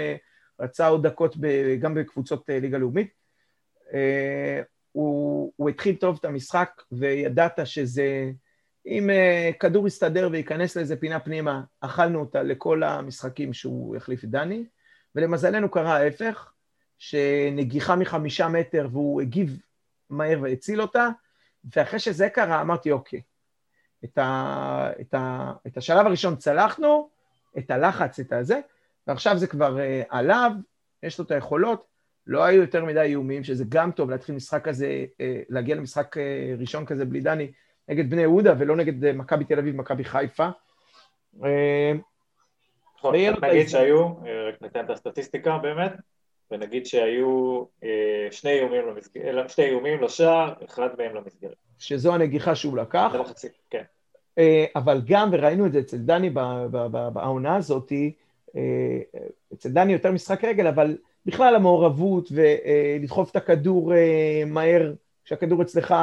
רצה עוד דקות גם בקבוצות ליגה לאומית. הוא התחיל טוב את המשחק וידעת שזה, אם כדור יסתדר וייכנס לאיזה פינה פנימה, אכלנו אותה לכל המשחקים שהוא החליף את דני, ולמזלנו קרה ההפך, שנגיחה מ5 מטר והוא הגיב מהר והציל אותה, ואחרי שזה קרה אמרתי אוקיי, את השלב הראשון צלחנו, את הלחץ, את הזה, ועכשיו זה כבר עליו, יש לו את היכולות, לא היו יותר מדי איומים, שזה גם טוב להתחיל משחק כזה, להגיע למשחק ראשון כזה בלי דני, נגד בני יהודה, ולא נגד מכבי תל אביב, מכבי חיפה. נגיד שהיו, רק ניתן את הסטטיסטיקה באמת, ונגיד שהיו שני איומים לשער, אחד מהם למסגרת. שזו הנגיחה שהוא לקח. זה מחצית, כן. אבל גם, וראינו את זה אצל דני בעונה הזאת, אצל דני יותר משחק רגל, אבל בכלל המעורבות ולדחוף את הכדור מהר, כשהכדור אצלך,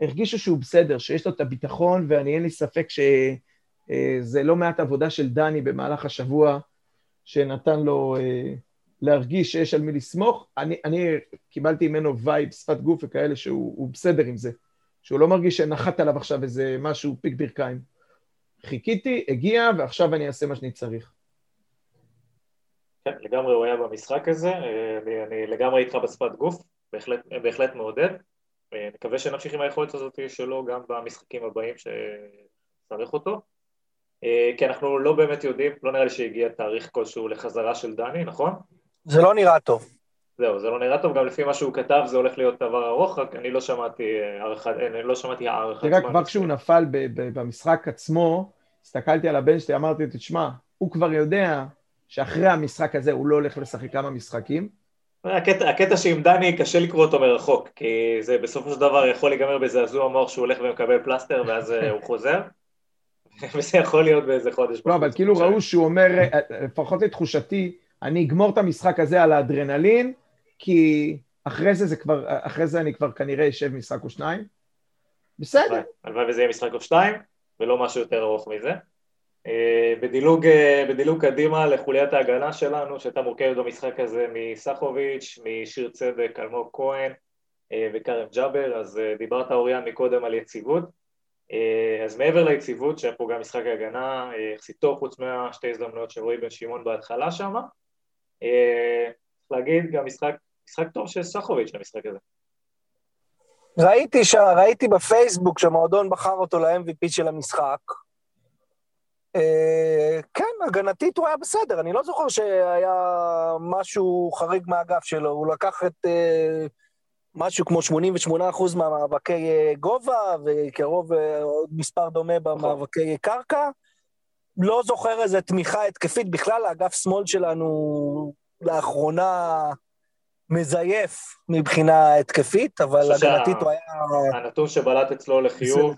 הרגישו שהוא בסדר, שיש לו את הביטחון, ואני אין לי ספק שזה לא מעט עבודה של דני במהלך השבוע, שנתן לו להרגיש שיש על מי לסמוך. אני קיבלתי ממנו וייב, שפת גוף וכאלה, שהוא בסדר עם זה. שהוא לא מרגיש שנחת עליו עכשיו איזה משהו פיק ברכיים. חיכיתי, הגיע, ועכשיו אני אעשה מה שאני צריך. כן, לגמרי הוא היה במשחק הזה, אני לגמרי איתך בשפת גוף, בהחלט מעודד. נקווה שנמשיך עם היכולת הזאת שלו גם במשחקים הבאים שצריך אותו. כי אנחנו לא באמת יודעים, לא נראה לי שהגיע תאריך כלשהו לחזרה של דני, נכון? זה לא נראה טוב. זהו, זה לא נראה טוב, גם לפי מה שהוא כתב, זה הולך להיות דבר ארוך, רק אני לא שמעתי הערכה. תראה, כבר כשהוא נפל במשחק עצמו, הסתכלתי על הבן שלי, אמרתי, תשמע, הוא כבר יודע שאחרי המשחק הזה הוא לא הולך לשחק כמה משחקים. הקטע שעם דני קשה לקרוא אותו מרחוק, כי זה בסופו של דבר יכול להיגמר בזעזוע מוח שהוא הולך ומקבל פלסטר, ואז הוא חוזר. וזה יכול להיות באיזה חודש. לא, אבל כאילו ראו שהוא אומר, לפחות לתחושתי, אני אגמור את המשחק הזה על האדרנלין, כי אחרי זה אני כבר כנראה אשב משחק או שניים. בסדר. אבל וזה יהיה משחק או שניים, ולא משהו יותר ארוך מזה. בדילוג קדימה לחוליית ההגנה שלנו, שהייתה מורכבת במשחק הזה מסחוביץ', משיר צדק, אלמוג כהן וקרם ג'אבר, אז דיברת אוריאן מקודם על יציבות, אז מעבר ליציבות, שהיה פה גם משחק ההגנה, חסיתו חוץ מהשתי הזדמנויות שרואי בן שמעון בהתחלה שם, להגיד גם משחק טוב של סחוביץ' למשחק הזה. ראיתי בפייסבוק שהמועדון בחר אותו ל-MVP של המשחק, כן, הגנתית הוא היה בסדר, אני לא זוכר שהיה משהו חריג מהאגף שלו, הוא לקח את משהו כמו 88% מהמאבקי גובה, וקרוב עוד מספר דומה במאבקי קרקע, לא זוכר איזו תמיכה התקפית, בכלל האגף שמאל שלנו לאחרונה מזייף מבחינה התקפית, אבל הגנתית הוא היה... הנתון שבלט אצלו לחיוב...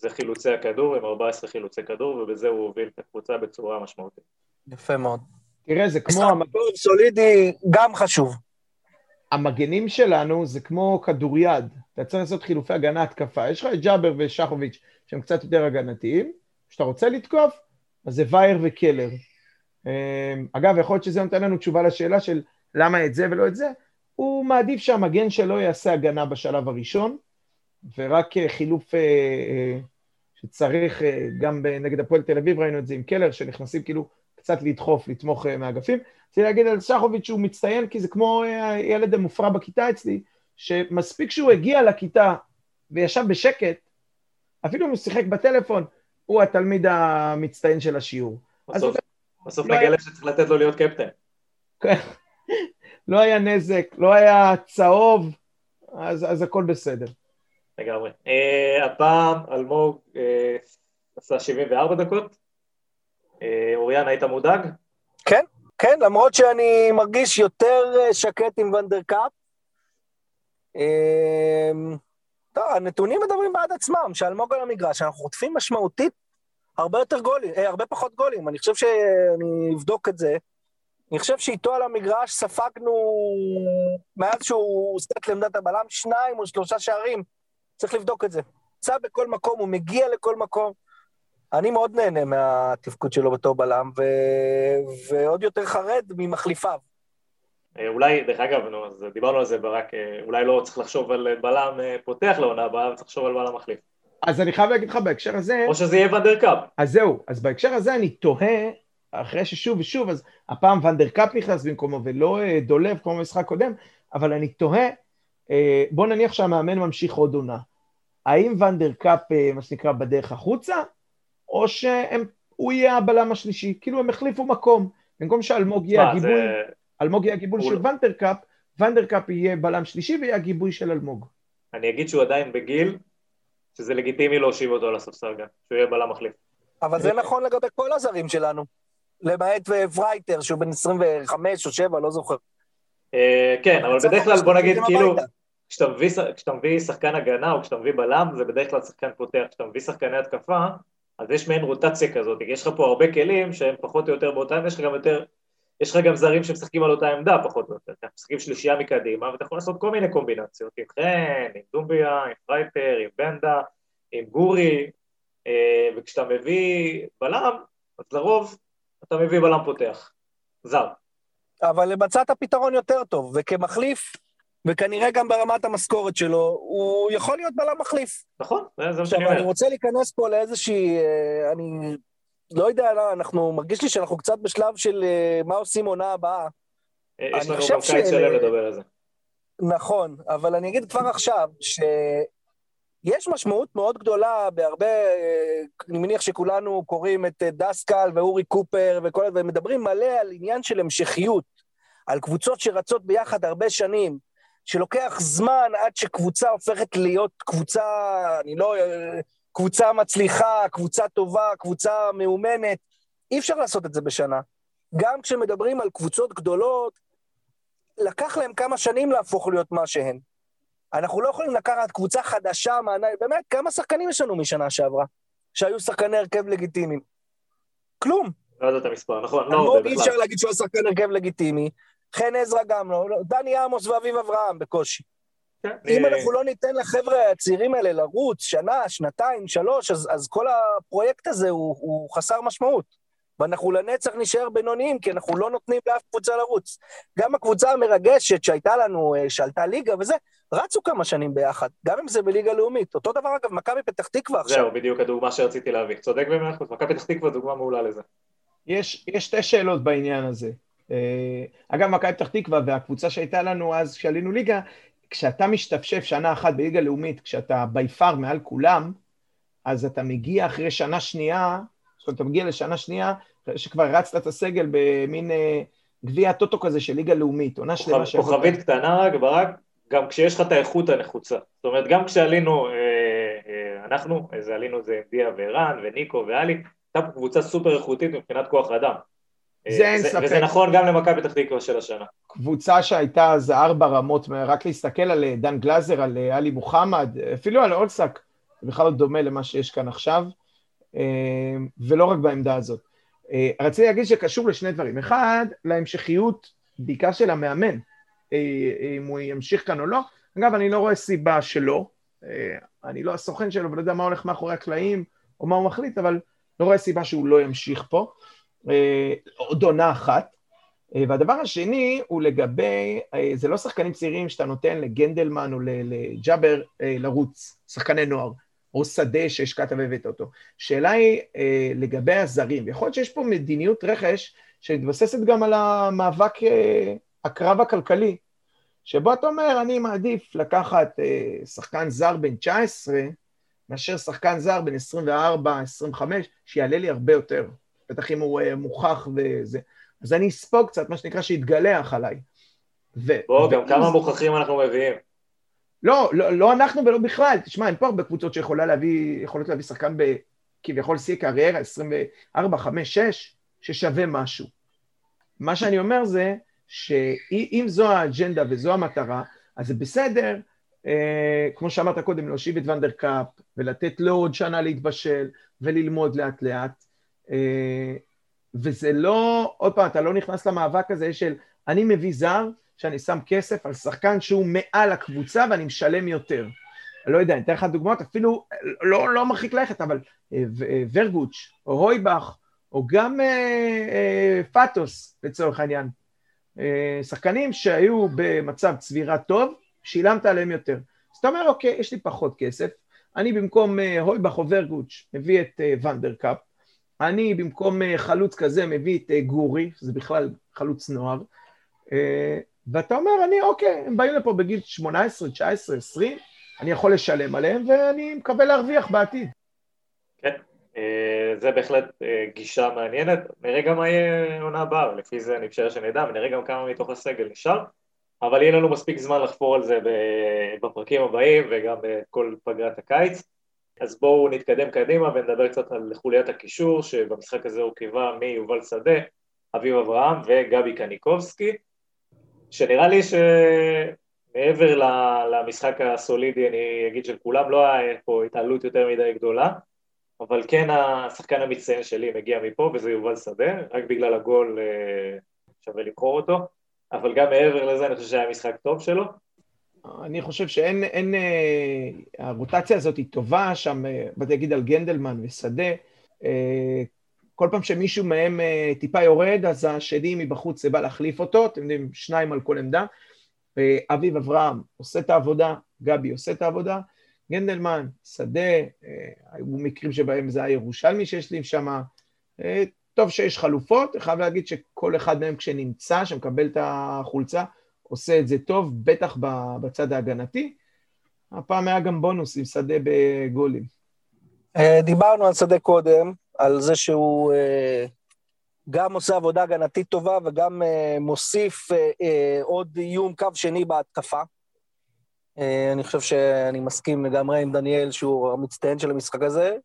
זה חילוצי הכדור, עם 14 חילוצי כדור, ובזה הוא הוביל את הקבוצה בצורה משמעותית. יפה מאוד. תראה, זה כמו... המגור סולידי גם חשוב. המגנים שלנו זה כמו כדור יד. אתה צריך לעשות חילופי הגנה התקפה. יש לך את ג'אבר ושחוביץ' שהם קצת יותר הגנתיים. כשאתה רוצה לתקוף, אז זה וייר וקלר. אגב, יכול להיות שזה נותן לנו תשובה לשאלה של למה את זה ולא את זה. הוא מעדיף שהמגן שלו יעשה הגנה בשלב הראשון, ורק חילוף שצריך, גם נגד הפועל תל אביב ראינו את זה עם קלר, שנכנסים כאילו קצת לדחוף, לתמוך מאגפים. צריך להגיד על שחוביץ' שהוא מצטיין, כי זה כמו הילד המופרע בכיתה אצלי, שמספיק שהוא הגיע לכיתה וישב בשקט, אפילו אם הוא שיחק בטלפון, הוא התלמיד המצטיין של השיעור. בסוף נגלה שצריך לתת לו להיות קפטן. לא היה נזק, לא היה צהוב, אז הכל בסדר. לגמרי. הפעם אלמוג עשה 74 דקות. אוריאן, היית מודאג? כן, כן, למרות שאני מרגיש יותר שקט עם ונדרקאפ. טוב, הנתונים מדברים בעד עצמם, שאלמוג על המגרש, אנחנו חוטפים משמעותית הרבה פחות גולים. אני חושב שאני אבדוק את זה. אני חושב שאיתו על המגרש ספגנו, מאז שהוא סט למדת הבלם, 2 או 3 שערים. צריך לבדוק את זה. צא בכל מקום, הוא מגיע לכל מקום. אני מאוד נהנה מהתפקוד שלו בתור בלם, ועוד יותר חרד ממחליפיו. אולי, דרך אגב, אז דיברנו על זה, ברק, אולי לא צריך לחשוב על בלם פותח לעונה הבאה, צריך לחשוב על בלם מחליף. אז אני חייב להגיד לך בהקשר הזה... או שזה יהיה ונדרקאפ. אז זהו, אז בהקשר הזה אני תוהה, אחרי ששוב ושוב, אז הפעם ונדרקאפ נכנס במקומו, ולא דולב כמו במשחק קודם, אבל אני תוהה, בוא נניח שהמאמן ממשיך עוד עונה. האם ונדרקאפ, מה שנקרא, בדרך החוצה, או שהוא יהיה הבלם השלישי? כאילו הם החליפו מקום. במקום שאלמוג יהיה הגיבול של ונדרקאפ, ונדרקאפ יהיה בלם שלישי ויהיה הגיבוי של אלמוג. אני אגיד שהוא עדיין בגיל, שזה לגיטימי להושיב אותו לספסל גם, שהוא יהיה בלם מחליף. אבל זה נכון לגבי כל הזרים שלנו. למעט ורייטר, שהוא בן 25 או 7, לא זוכר. כן, אבל בדרך כלל בוא נגיד כאילו... כשאתה מביא שחקן הגנה או כשאתה מביא בלם, זה בדרך כלל שחקן פותח, כשאתה מביא שחקני התקפה, אז יש מעין רוטציה כזאת, יש לך פה הרבה כלים שהם פחות או יותר באותם, יש לך גם זרים שמשחקים על אותה עמדה פחות או יותר, אתה משחקים שלישייה מקדימה, ואתה יכול לעשות כל מיני קומבינציות, עם חן, עם דומביה, עם פרייטר, עם בנדה, עם גורי, וכשאתה מביא בלם, אז לרוב אתה מביא בלם פותח, זר. אבל למצאת הפתרון יותר טוב, וכמחליף, וכנראה גם ברמת המשכורת שלו, הוא יכול להיות בלם מחליף. נכון, זה מה שאני אומר. אני רוצה להיכנס פה לאיזושהי, אני לא יודע, אנחנו, מרגיש לי שאנחנו קצת בשלב של מה עושים עונה הבאה. יש לנו גם קיץ שלם לדבר על זה. נכון, אבל אני אגיד כבר עכשיו, שיש משמעות מאוד גדולה בהרבה, אני מניח שכולנו קוראים את דסקל ואורי קופר וכל הדברים, מדברים מלא על עניין של המשכיות, על קבוצות שרצות ביחד הרבה שנים, שלוקח זמן עד שקבוצה הופכת להיות קבוצה, אני לא, קבוצה מצליחה, קבוצה טובה, קבוצה מאומנת, אי אפשר לעשות את זה בשנה. גם כשמדברים על קבוצות גדולות, לקח להם כמה שנים להפוך להיות מה שהן. אנחנו לא יכולים לקחת קבוצה חדשה, באמת, כמה שחקנים יש לנו משנה שעברה? שהיו שחקני הרכב לגיטימיים. כלום. לא יודעת המספר, נכון. לא, אי אפשר להגיד שהוא שחקן הרכב לגיטימי. חן עזרא גם לא. דני עמוס ואביב אברהם בקושי. אם אנחנו לא ניתן לחבר'ה הצעירים האלה לרוץ שנה, שנתיים, שלוש, אז כל הפרויקט הזה הוא חסר משמעות. ואנחנו לנצח נשאר בינוניים, כי אנחנו לא נותנים לאף קבוצה לרוץ. גם הקבוצה המרגשת שהייתה לנו, שעלתה ליגה וזה, רצו כמה שנים ביחד, גם אם זה בליגה לאומית. אותו דבר אגב, מכבי פתח תקווה עכשיו. זהו, בדיוק הדוגמה שרציתי להביא. צודק ב100%, מכבי פתח תקווה דוגמה מעולה לזה. יש שתי שאלות בעניין הזה. אגב, מכבי פתח תקווה והקבוצה שהייתה לנו אז כשעלינו ליגה, כשאתה משתפשף שנה אחת בליגה לאומית, כשאתה ביפר מעל כולם, אז אתה מגיע אחרי שנה שנייה, זאת אומרת, אתה מגיע לשנה שנייה, שכבר רצת את הסגל במין גביע טוטו כזה של ליגה לאומית, עונה שלמה שעברה. כוכבית קטנה, רק ברק, גם כשיש לך את האיכות הנחוצה. זאת אומרת, גם כשעלינו, עלינו זה דיה ורן וניקו ואלי, הייתה קבוצה סופר איכותית מבחינת כוח אדם. זה אין ספק. וזה נכון גם למכבי פתח תקווה של השנה. קבוצה שהייתה אז 4 רמות, רק להסתכל על דן גלזר, על עלי מוחמד, אפילו על אולסק, בכלל לא דומה למה שיש כאן עכשיו, ולא רק בעמדה הזאת. רציתי להגיד שקשור לשני דברים. אחד, להמשכיות בעיקר של המאמן, אם הוא ימשיך כאן או לא. אגב, אני לא רואה סיבה שלו, אני לא הסוכן שלו, ולא יודע מה הולך מאחורי הקלעים, או מה הוא מחליט, אבל לא רואה סיבה שהוא לא ימשיך פה. עוד עונה אחת. והדבר השני הוא לגבי, זה לא שחקנים צעירים שאתה נותן לגנדלמן או לג'אבר לרוץ, שחקני נוער, או שדה שהשקעת והבאת אותו. שאלה היא לגבי הזרים. יכול להיות שיש פה מדיניות רכש שמתבססת גם על המאבק, הקרב הכלכלי, שבו אתה אומר, אני מעדיף לקחת שחקן זר בן 19, מאשר שחקן זר בין 24, 25, שיעלה לי הרבה יותר. בטח אם הוא מוכח וזה. אז אני אספוג קצת, מה שנקרא, שיתגלח עליי. בואו, גם כמה מוכחים אנחנו מביאים. לא, לא אנחנו ולא בכלל. תשמע, אין פה הרבה קבוצות שיכולות להביא שחקן כביכול שיא קריירה, 24, 5, 6, ששווה משהו. מה שאני אומר זה, שאם זו האג'נדה וזו המטרה, אז זה בסדר, כמו שאמרת קודם, להושיב את ונדר קאפ, ולתת לו עוד שנה להתבשל, וללמוד לאט לאט, וזה לא, עוד פעם, אתה לא נכנס למאבק הזה של, אני מביא זר, שאני שם כסף על שחקן שהוא מעל הקבוצה, ואני משלם יותר. לא יודע, אני אתן לך דוגמאות, אפילו, לא מרחיק לכת, אבל ורגוץ' או הויבך, או גם פטוס, לצורך העניין. שחקנים שהיו במצב צבירה טוב, שילמת עליהם יותר. זאת אומרת, אוקיי, יש לי פחות כסף, אני במקום הויבך או ורגוץ' מביא את ונדר קאפ, אני במקום חלוץ כזה מביא את גורי, זה בכלל חלוץ נוער, ואתה אומר, אני אוקיי, הם באים לפה בגיל 18, 19, 20, אני יכול לשלם עליהם, ואני מקווה להרוויח בעתיד. כן, זה בהחלט גישה מעניינת, נראה גם מה יהיה עונה הבאה, לפי זה אני חושב שנדע, ונראה גם כמה מתוך הסגל נשאר, אבל יהיה לנו מספיק זמן לחפור על זה בפרקים הבאים, וגם בכל פגרת הקיץ, אז בואו נתקדם קדימה ונדבר קצת על חוליית הקישור, שבמשחק הזה הוא קיווה מיובל שדה, אביב אברהם וגבי קניקובסקי, שנראה לי שמעבר למשחק הסולידי, אני אגיד שכולם לא היה פה התעלות יותר מדי גדולה, אבל כן השחקן המצטיין שלי מגיע מפה, וזה יובל שדה, רק בגלל הגול שווה לבחור אותו, אבל גם מעבר לזה אני חושב שהיה משחק טוב שלו, אני חושב שאין, הרוטציה הזאת היא טובה שם, בתי אגיד על גנדלמן ושדה, כל פעם שמישהו מהם טיפה יורד, אז השני מבחוץ זה בא להחליף אותו, אתם יודעים, 2 על כל עמדה, אביב אברהם עושה את העבודה, גבי עושה את העבודה, גנדלמן, שדה, היו מקרים שבהם זה הירושלמי שיש לי שם, טוב שיש חלופות, אני חייב להגיד שכל אחד מהם כשנמצא, שמקבל את החולצה, עושה את זה טוב, בטח בצד ההגנתי. הפעם היה גם בונוס עם שדה בגולים. דיברנו על שדה קודם, על זה שהוא גם עושה עבודה הגנתית טובה, וגם מוסיף עוד איום קו שני בהתקפה. אני חושב שאני מסכים לגמרי עם דניאל, שהוא המצטיין של המשחק הזה,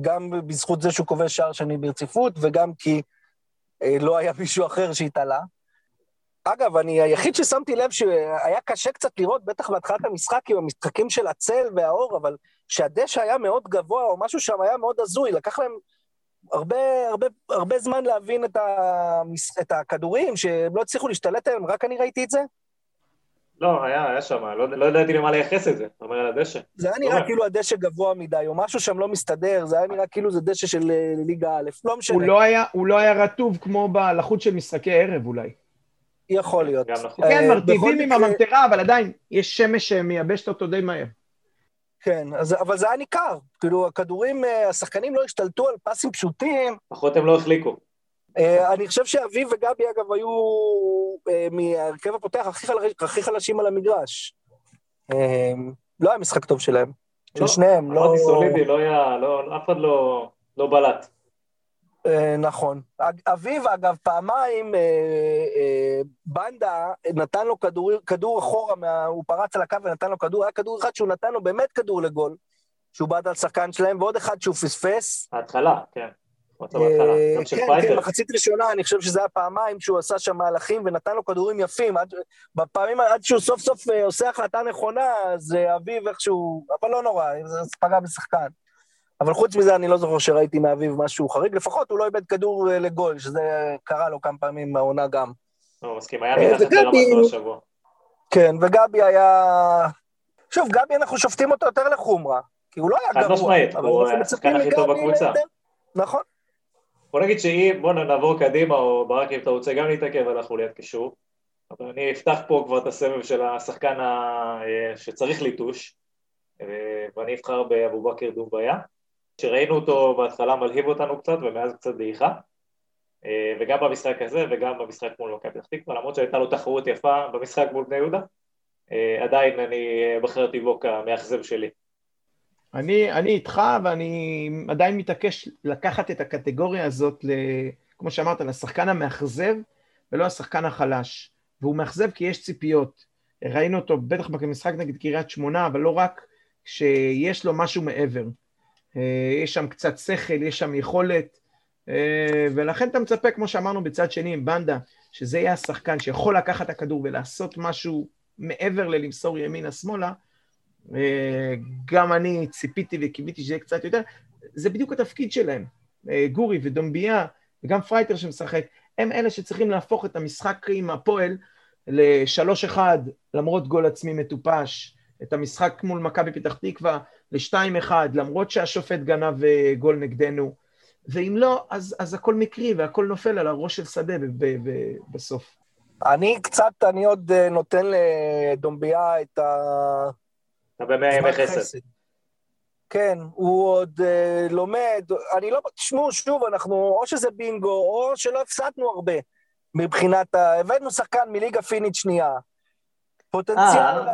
גם בזכות זה שהוא כובש שער שני ברציפות, וגם כי לא היה מישהו אחר שהתעלה. אגב, אני היחיד ששמתי לב שהיה קשה קצת לראות, בטח בהתחלת המשחק עם המשחקים של הצל והאור, אבל שהדשא היה מאוד גבוה, או משהו שם היה מאוד עזוי, לקח להם הרבה זמן להבין את הכדורים, שהם לא הצליחו להשתלט עליהם, רק אני ראיתי את זה? לא, היה שם, לא ידעתי למה לייחס את זה, זאת אומרת, הדשא. זה היה נראה כאילו הדשא גבוה מדי, או משהו שם לא מסתדר, זה היה נראה כאילו זה דשא של ליגה א', לא משנה. הוא לא היה רטוב כמו בלחות של משחקי ערב אולי. יכול להיות. כן, מרטיבים עם הממטרה, אבל עדיין יש שמש שמייבשת אותו די מהר. כן, אבל זה היה ניכר, כאילו הכדורים, השחקנים לא השתלטו על פסים פשוטים. פחות הם לא החליקו. אני חושב שאביב וגבי אגב היו מהרכב הפותח הכי חלשים על המגרש. לא היה משחק טוב שלהם, של שניהם. אמרתי סולידי, אף אחד לא בלט. נכון. אביב אגב פעמיים בנדה נתן לו כדור אחורה, הוא פרץ על הקו ונתן לו כדור, היה כדור אחד שהוא נתן לו באמת כדור לגול, שהוא בעד על שחקן שלהם, ועוד אחד שהוא פספס. ההתחלה, כן. כן, מחצית ראשונה, אני חושב שזה היה פעמיים שהוא עשה שם מהלכים ונתן לו כדורים יפים, בפעמים עד שהוא סוף סוף עושה החלטה נכונה, אז אביב איכשהו, אבל לא נורא, זה פגע בשחקן. אבל חוץ מזה אני לא זוכר שראיתי מאביב משהו חריג, לפחות הוא לא איבד כדור לגול, שזה קרה לו כמה פעמים מהעונה גם. לא, מסכים, היה מתחת לרמתו השבוע. כן, וגבי היה... שוב, גבי אנחנו שופטים אותו יותר לחומרה, כי הוא לא היה גרוע. חד משמעית, הוא השחקן הכי טוב בקבוצה. נכון. בוא נגיד שאם, בוא נעבור קדימה, או ברק אם אתה רוצה גם להתעכב, אנחנו להתקשור. אבל אני אפתח פה כבר את הסבב של השחקן שצריך ליטוש, ואני אבחר באבו בכר דומביה. שראינו אותו בהתחלה מלהיב אותנו קצת, ומאז קצת דעיכה, וגם במשחק הזה, וגם במשחק מול מכבי פתח תקווה, למרות שהייתה לו תחרות יפה במשחק מול בני יהודה, עדיין אני בחרתי בו כמאכזב שלי. אני איתך, ואני עדיין מתעקש לקחת את הקטגוריה הזאת, כמו שאמרת, לשחקן המאכזב, ולא השחקן החלש, והוא מאכזב כי יש ציפיות, ראינו אותו בטח במשחק נגד קריית שמונה, אבל לא רק שיש לו משהו מעבר, יש שם קצת שכל, יש שם יכולת, ולכן אתה מצפה, כמו שאמרנו בצד שני עם בנדה, שזה יהיה השחקן שיכול לקחת את הכדור ולעשות משהו מעבר ללמסור ימינה שמאלה, גם אני ציפיתי וקיביתי שזה קצת יותר, זה בדיוק התפקיד שלהם, גורי ודומביה, וגם פרייטר שמשחק, הם אלה שצריכים להפוך את המשחק עם הפועל ל-3-1, למרות גול עצמי מטופש, את המשחק מול מכבי פתח תקווה, ל-2-1, למרות שהשופט גנב גול נגדנו, ואם לא, אז הכל מקרי, והכל נופל על הראש של שדה בסוף. אני עוד נותן לדומביה את ה... אתה במאה חסד. כן, הוא עוד לומד, אני לא... שוב, אנחנו, או שזה בינגו, או שלא הפסדנו הרבה, מבחינת ה... הבאנו שחקן מליגה פינית שנייה,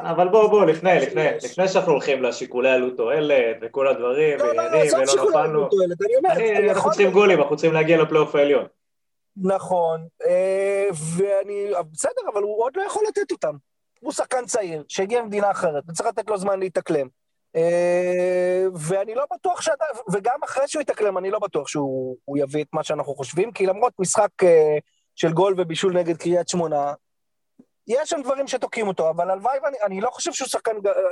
אבל בואו, לפני שאנחנו הולכים לשיקולי עלות תועלת וכל הדברים, אנחנו צריכים גולים, אנחנו צריכים להגיע לפלייאוף העליון. נכון, בסדר, אבל הוא עוד לא יכול לתת אותם. הוא שחקן צעיר, שהגיע ממדינה אחרת, וצריך לתת לו זמן להתאקלם. ואני לא בטוח וגם אחרי שהוא יתאקלם, אני לא בטוח שהוא יביא את מה שאנחנו חושבים, כי למרות משחק של גול ובישול נגד קריית שמונה, יש שם דברים שתוקעים אותו, אבל הלוואי, אני לא חושב שהוא שחקן,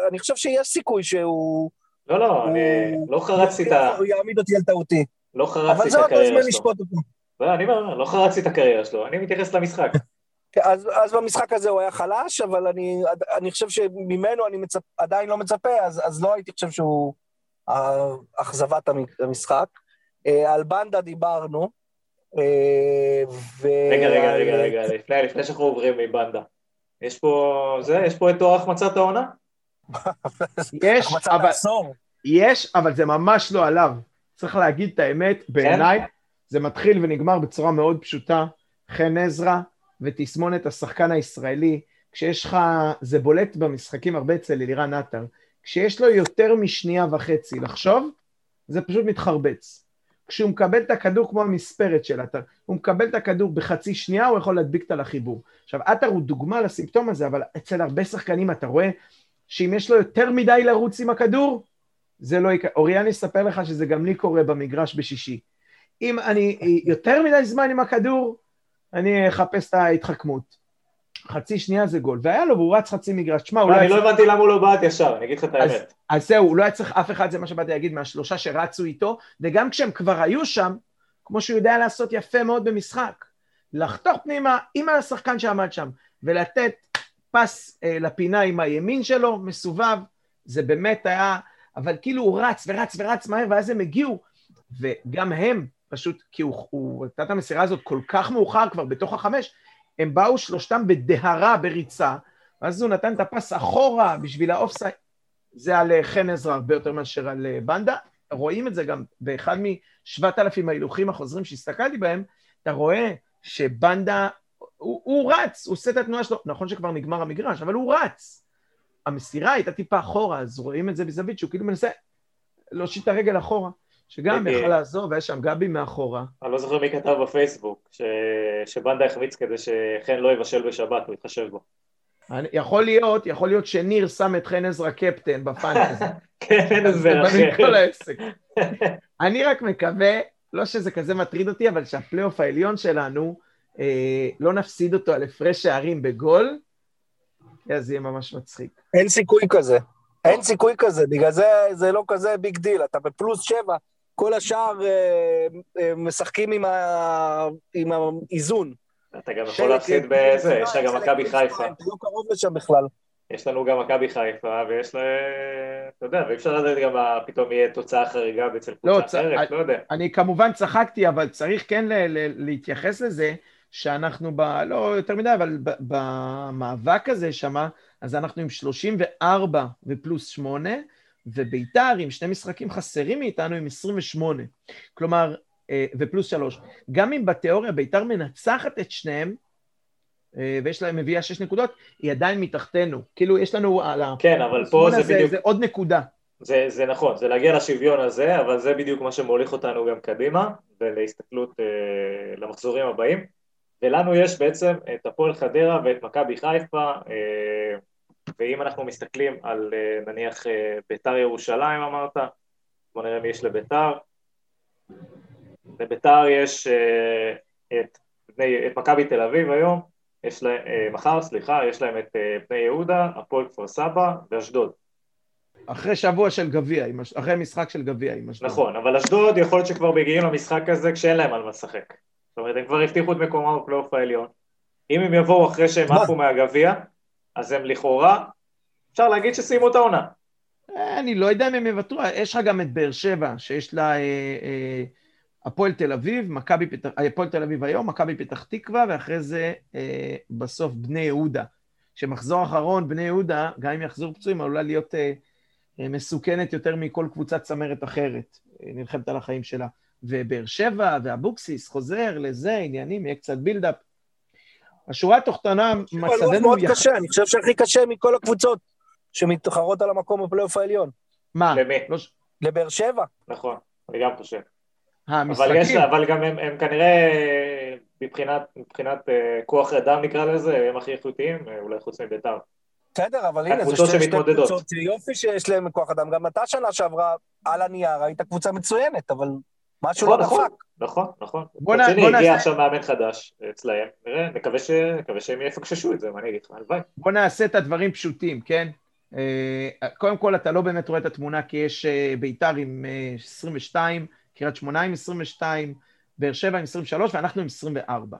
אני חושב שיש סיכוי שהוא... לא, אני לא חרצתי את ה... הוא יעמיד אותי על טעותי. לא חרצתי את הקריירה שלו. אבל זה עוד הזמן לשפוט אותו. אני אומר, לא חרצתי את הקריירה שלו, אני מתייחס למשחק. אז במשחק הזה הוא היה חלש, אבל אני חושב שממנו אני עדיין לא מצפה, אז לא הייתי חושב שהוא אכזבת המשחק. על בנדה דיברנו. רגע, לפני שאנחנו עוברים מבנדה. יש פה זה, יש פה את תואר החמצת העונה? יש, אבל זה ממש לא עליו. צריך להגיד את האמת, בעיניי, זה מתחיל ונגמר בצורה מאוד פשוטה, חן עזרא ותסמונת השחקן הישראלי, כשיש לך, זה בולט במשחקים הרבה אצל אלירן עטר, כשיש לו יותר משנייה וחצי לחשוב, זה פשוט מתחרבץ. כשהוא מקבל את הכדור כמו המספרת של עטר, הוא מקבל את הכדור בחצי שנייה, הוא יכול להדביק את החיבור. עכשיו, עטר הוא דוגמה לסימפטום הזה, אבל אצל הרבה שחקנים אתה רואה, שאם יש לו יותר מדי לרוץ עם הכדור, זה לא יקרה. אוריאן יספר לך שזה גם לי קורה במגרש בשישי. אם אני יותר מדי זמן עם הכדור, אני אחפש את ההתחכמות. חצי שנייה זה גול, והיה לו, והוא רץ חצי מגרש, תשמע, אולי... אני לא הבנתי למה הוא לא באת ישר, אני אגיד לך את האמת. אז זהו, הוא לא היה צריך אף אחד, זה מה שבאתי להגיד, מהשלושה שרצו איתו, וגם כשהם כבר היו שם, כמו שהוא יודע לעשות יפה מאוד במשחק, לחתוך פנימה עם השחקן שעמד שם, ולתת פס לפינה עם הימין שלו, מסובב, זה באמת היה, אבל כאילו הוא רץ ורץ ורץ מהר, ואז הם הגיעו, וגם הם, פשוט, כי הוא נתן את המסירה הזאת כל כך מאוחר כבר, בתוך החמש, הם באו שלושתם בדהרה, בריצה, ואז הוא נתן את הפס אחורה בשביל האופסייד, זה על חן עזרא הרבה יותר מאשר על בנדה, רואים את זה גם באחד מ-7,000 ההילוכים החוזרים שהסתכלתי בהם, אתה רואה שבנדה, הוא רץ, הוא עושה את התנועה שלו, נכון שכבר נגמר המגרש, אבל הוא רץ, המסירה הייתה טיפה אחורה, אז רואים את זה בזווית, שהוא כאילו מנסה להושיט את הרגל אחורה, שגם יכל לעזור, והיה שם גבי מאחורה. אני לא זוכר מי כתב בפייסבוק, שבנדה החמיץ כדי שחן לא יבשל בשבת, הוא התחשב בו. יכול להיות שניר שם את חן עזרא קפטן בפנטזי. כן, עזרא. בכל העסק. אני רק מקווה, לא שזה כזה מטריד אותי, אבל שהפלייאוף העליון שלנו, לא נפסיד אותו על הפרש שערים בגול, אז יהיה ממש מצחיק. אין סיכוי כזה. אין סיכוי כזה, בגלל זה לא כזה ביג דיל, אתה ב+7, כל השאר משחקים עם האיזון. אתה גם יכול להפסיד בזה, יש לה גם מכבי חיפה. אתה לא קרוב לשם בכלל. יש לנו גם מכבי חיפה, ויש לה, אתה יודע, ואי אפשר לדעת גם פתאום יהיה תוצאה חריגה בצל קבוצה אחרת, לא יודע. אני כמובן צחקתי, אבל צריך כן להתייחס לזה, שאנחנו, לא יותר מדי, אבל במאבק הזה שמה, אז אנחנו עם 34 ו+8, וביתר עם שני משחקים חסרים מאיתנו עם 28, כלומר, ו+3. גם אם בתיאוריה ביתר מנצחת את שניהם, ויש להם מביאה 6 נקודות, היא עדיין מתחתנו. כאילו, יש לנו על כן, אבל פה זה בדיוק... זה עוד נקודה. זה נכון, זה להגיע לשוויון הזה, אבל זה בדיוק מה שמוליך אותנו גם קדימה, ולהסתכלות למחזורים הבאים. ולנו יש בעצם את הפועל חדרה ואת מכבי חיפה, ואם אנחנו מסתכלים על, נניח, ביתר ירושלים, אמרת, בוא נראה מי יש לביתר. לביתר יש את מכבי תל אביב היום, יש להם, מחר, סליחה, יש להם את בני יהודה, הפועל כפר סבא ואשדוד. אחרי שבוע של גביע, אחרי משחק של גביע. נכון, אבל אשדוד יכול להיות שכבר מגיעים למשחק הזה כשאין להם על מה לשחק. זאת אומרת, הם כבר הבטיחו את מקומם בפלייאוף העליון. אם הם יבואו אחרי שהם עפו מהגביע, אז הם לכאורה, אפשר להגיד שסיימו את העונה. אני לא יודע אם הם יוותרו, יש לך גם את באר שבע, שיש לה הפועל תל אביב, הפועל תל אביב היום, מכבי פתח תקווה, ואחרי זה בסוף בני יהודה. שמחזור אחרון, בני יהודה, גם אם יחזור פצועים, עלולה להיות מסוכנת יותר מכל קבוצת צמרת אחרת, נלחמת על החיים שלה. ובאר שבע, והבוקסיס חוזר לזה, עניינים, יהיה קצת בילדאפ. השורה התחתונה, מצדנו... אני חושב שהכי קשה מכל הקבוצות שמתחרות על המקום בפלייאוף העליון. מה? לבאר שבע. נכון, אני גם חושב. אבל גם הם כנראה, מבחינת כוח אדם נקרא לזה, הם הכי איכותיים, אולי חוץ מביתר. בסדר, אבל הנה, זה שתי קבוצות, זה יופי שיש להם כוח אדם. גם אתה שנה שעברה על הנייר, הייתה קבוצה מצוינת, אבל... משהו לא דפק. נכון, נכון. בוא נגיע עכשיו מאמן חדש אצלהם. נראה, נקווה שהם יפקששו את זה, מה אני אגיד לך, הלוואי. בוא נעשה את הדברים פשוטים, כן? קודם כל, אתה לא באמת רואה את התמונה, כי יש ביתר עם 22, קריית שמונה עם 22, באר שבע עם 23, ואנחנו עם 24.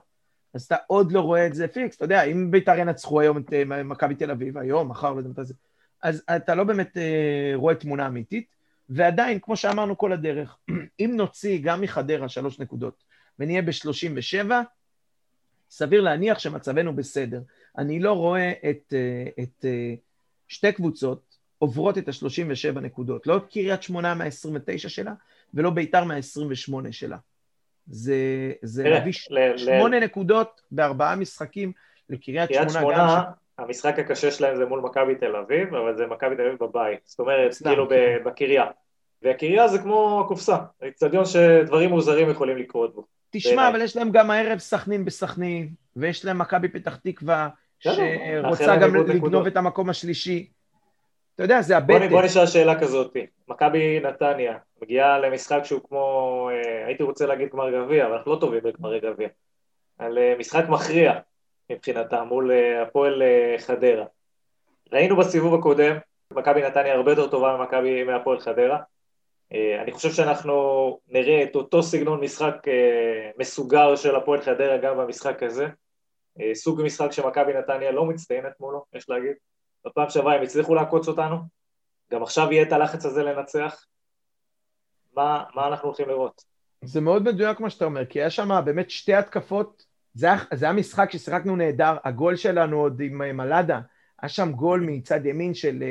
אז אתה עוד לא רואה את זה פיקס, אתה יודע, אם ביתר ינצחו היום את מכבי תל אביב, היום, מחר, לא יודעת את זה, אז אתה לא באמת רואה תמונה אמיתית, ועדיין, כמו שאמרנו כל הדרך, אם נוציא גם מחדרה 3 נקודות, ונהיה ב-37, סביר להניח שמצבנו בסדר. אני לא רואה את שתי קבוצות עוברות את ה-37 נקודות, לא קריית שמונה מה-29 שלה, ולא ביתר מה-28 שלה. זה להביא 8 נקודות ב4 משחקים לקריית שמונה. המשחק הקשה שלהם זה מול מכבי תל אביב, אבל זה מכבי תל אביב בבית. זאת אומרת, כאילו בקריה. והקריה זה כמו הקופסה, אצטדיון שדברים מוזרים יכולים לקרות בו. תשמע, אבל יש להם גם הערב סכנין בסכנין, ויש להם מכבי פתח תקווה, שרוצה גם לגנוב את המקום השלישי. אתה יודע, זה הבטל. בוא נשאל שאלה כזאת. מכבי נתניה מגיעה למשחק שהוא כמו, הייתי רוצה להגיד גמר גביע, אבל אנחנו לא טובים בגמרי גביע. על משחק מכריע. מבחינתה מול הפועל חדרה. ראינו בסיבוב הקודם, מכבי נתניה הרבה יותר טובה ממכבי מהפועל חדרה. אני חושב שאנחנו נראה את אותו סגנון משחק מסוגר של הפועל חדרה גם במשחק הזה. סוג משחק שמכבי נתניה לא מצטיינת מולו, יש להגיד. בפעם שעברה הם הצליחו לעקוץ אותנו, גם עכשיו יהיה את הלחץ הזה לנצח. מה אנחנו הולכים לראות? זה מאוד מדויק מה שאתה אומר, כי היה שם באמת שתי התקפות, זה היה משחק ששיחקנו נהדר, הגול שלנו עוד עם מלאדה, היה שם גול מצד ימין של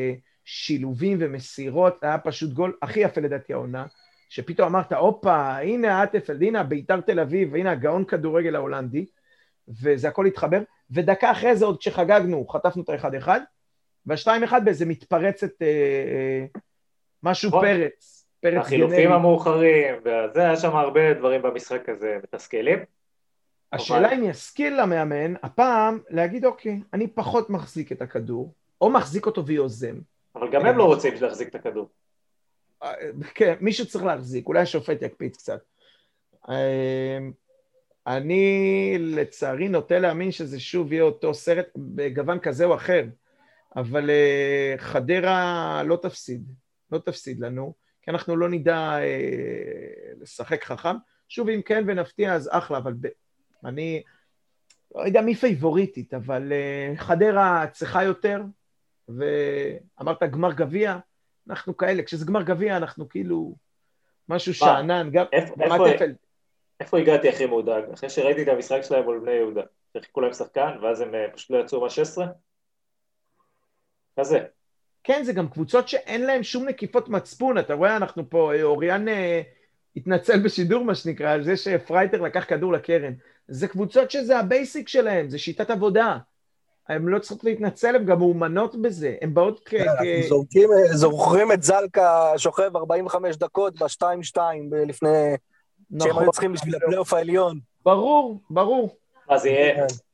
שילובים ומסירות, היה פשוט גול הכי יפה לדעתי העונה, שפתאום אמרת, אופה, הנה האטפלד, הנה ביתר תל אביב, הנה הגאון כדורגל ההולנדי, וזה הכל התחבר, ודקה אחרי זה עוד כשחגגנו, חטפנו את ה-1-1, וה-2-1 באיזה מתפרצת משהו פרץ. החילופים המאוחרים, וזה היה שם הרבה דברים במשחק הזה, מתסכלים. השאלה אם יסכיל למאמן, הפעם להגיד, אוקיי, אני פחות מחזיק את הכדור, או מחזיק אותו ויוזם. אבל גם הם לא רוצים להחזיק את הכדור. כן, מישהו צריך להחזיק, אולי השופט יקפיץ קצת. אני לצערי נוטה להאמין שזה שוב יהיה אותו סרט בגוון כזה או אחר, אבל חדרה לא תפסיד לנו, כי אנחנו לא נדע לשחק חכם. שוב, אם כן ונפתיע, אז אחלה, אבל אני לא יודע מי פייבוריטית, אבל חדרה צריכה יותר, ואמרת גמר גביע, אנחנו כאלה, כשזה גמר גביע, אנחנו כאילו משהו שענן, גם מהטפל. איפה הגעתי הכי מודאג? אחרי שראיתי את המשחק שלהם מול בני יהודה, שחיכו להם שחקן, ואז הם פשוט לא יצאו מה-16? כזה. כן, זה גם קבוצות שאין להם שום נקיפות מצפון, אתה רואה, אנחנו פה, אוריאן התנצל בשידור, מה שנקרא, על זה שפרייטר לקח כדור לקרן. זה קבוצות שזה הבייסיק שלהם, זה שיטת עבודה. הם לא צריכות להתנצל, הם גם מאומנות בזה. הם באות זוכרים את זלקה שוכב 45 דקות ב-2-2 לפני שהם היו צריכים בשביל הפלייאוף העליון. ברור, ברור. אז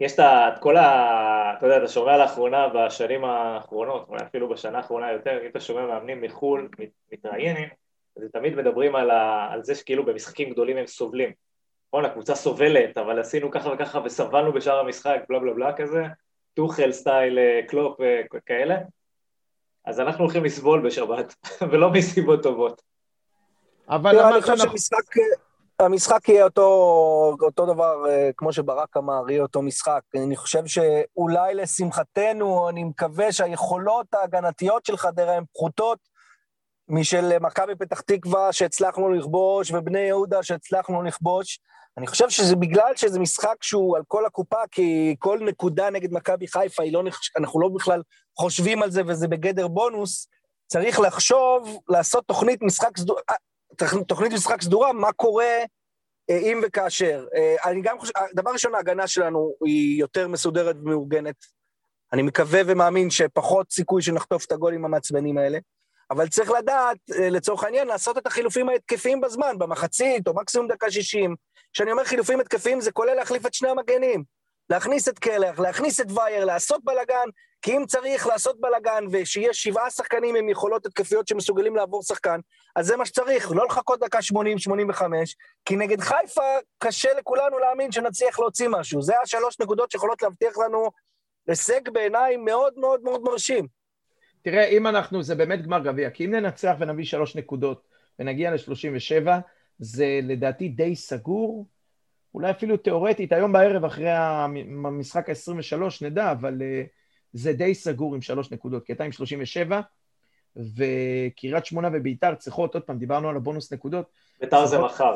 יש את כל ה... אתה יודע, אתה שומע לאחרונה בשנים האחרונות, אולי אפילו בשנה האחרונה יותר, אם אתה שומע מאמנים מחול, מתראיינים, אז הם תמיד מדברים על זה שכאילו במשחקים גדולים הם סובלים. נכון, הקבוצה סובלת, אבל עשינו ככה וככה וסבלנו בשאר המשחק, בלה בלה בלה כזה, טוחל סטייל, קלופ וכאלה. אז אנחנו הולכים לסבול בשבת, ולא מסיבות טובות. אבל אני חושב שמשחק... המשחק יהיה אותו דבר, כמו שברק אמר, יהיה אותו משחק. אני חושב שאולי לשמחתנו, אני מקווה שהיכולות ההגנתיות של חדרה הן פחותות, משל מכבי פתח תקווה שהצלחנו לכבוש, ובני יהודה שהצלחנו לכבוש. אני חושב שזה בגלל שזה משחק שהוא על כל הקופה, כי כל נקודה נגד מכבי חיפה, אנחנו לא בכלל חושבים על זה, וזה בגדר בונוס. צריך לחשוב, לעשות תוכנית משחק סדורה, תוכנית משחק סדורה, מה קורה אם וכאשר. אני גם חושב, דבר ראשון, ההגנה שלנו היא יותר מסודרת ומאורגנת. אני מקווה ומאמין שפחות סיכוי שנחטוף את הגולים המצבנים האלה, אבל צריך לדעת, לצורך העניין, לעשות את החילופים ההתקפיים בזמן, במחצית או מקסימום דקה 60. כשאני אומר חילופים התקפיים, זה כולל להחליף את שני המגנים, להכניס את קלח, להכניס את וייר, לעשות בלגן, כי אם צריך לעשות בלגן, ושיש 7 שחקנים עם יכולות התקפיות שמסוגלים לעבור שחקן, אז זה מה שצריך, לא לחכות דקה 80-85, כי נגד חיפה קשה לכולנו להאמין שנצליח להוציא משהו. זה ה3 נקודות שיכולות להבטיח לנו הישג בעיניים מאוד מאוד מאוד מרשים. תראה, אם אנחנו, זה באמת גמר גביע, כי אם ננצח ונביא 3 נקודות, ונגיע ל-37, זה לדעתי די סגור, אולי אפילו תיאורטית, היום בערב אחרי המשחק ה-23 נדע, אבל זה די סגור עם 3 נקודות, כי הייתה עם 37, וקריית שמונה וביתר צריכות, עוד פעם דיברנו על הבונוס נקודות. ביתר זה מחר.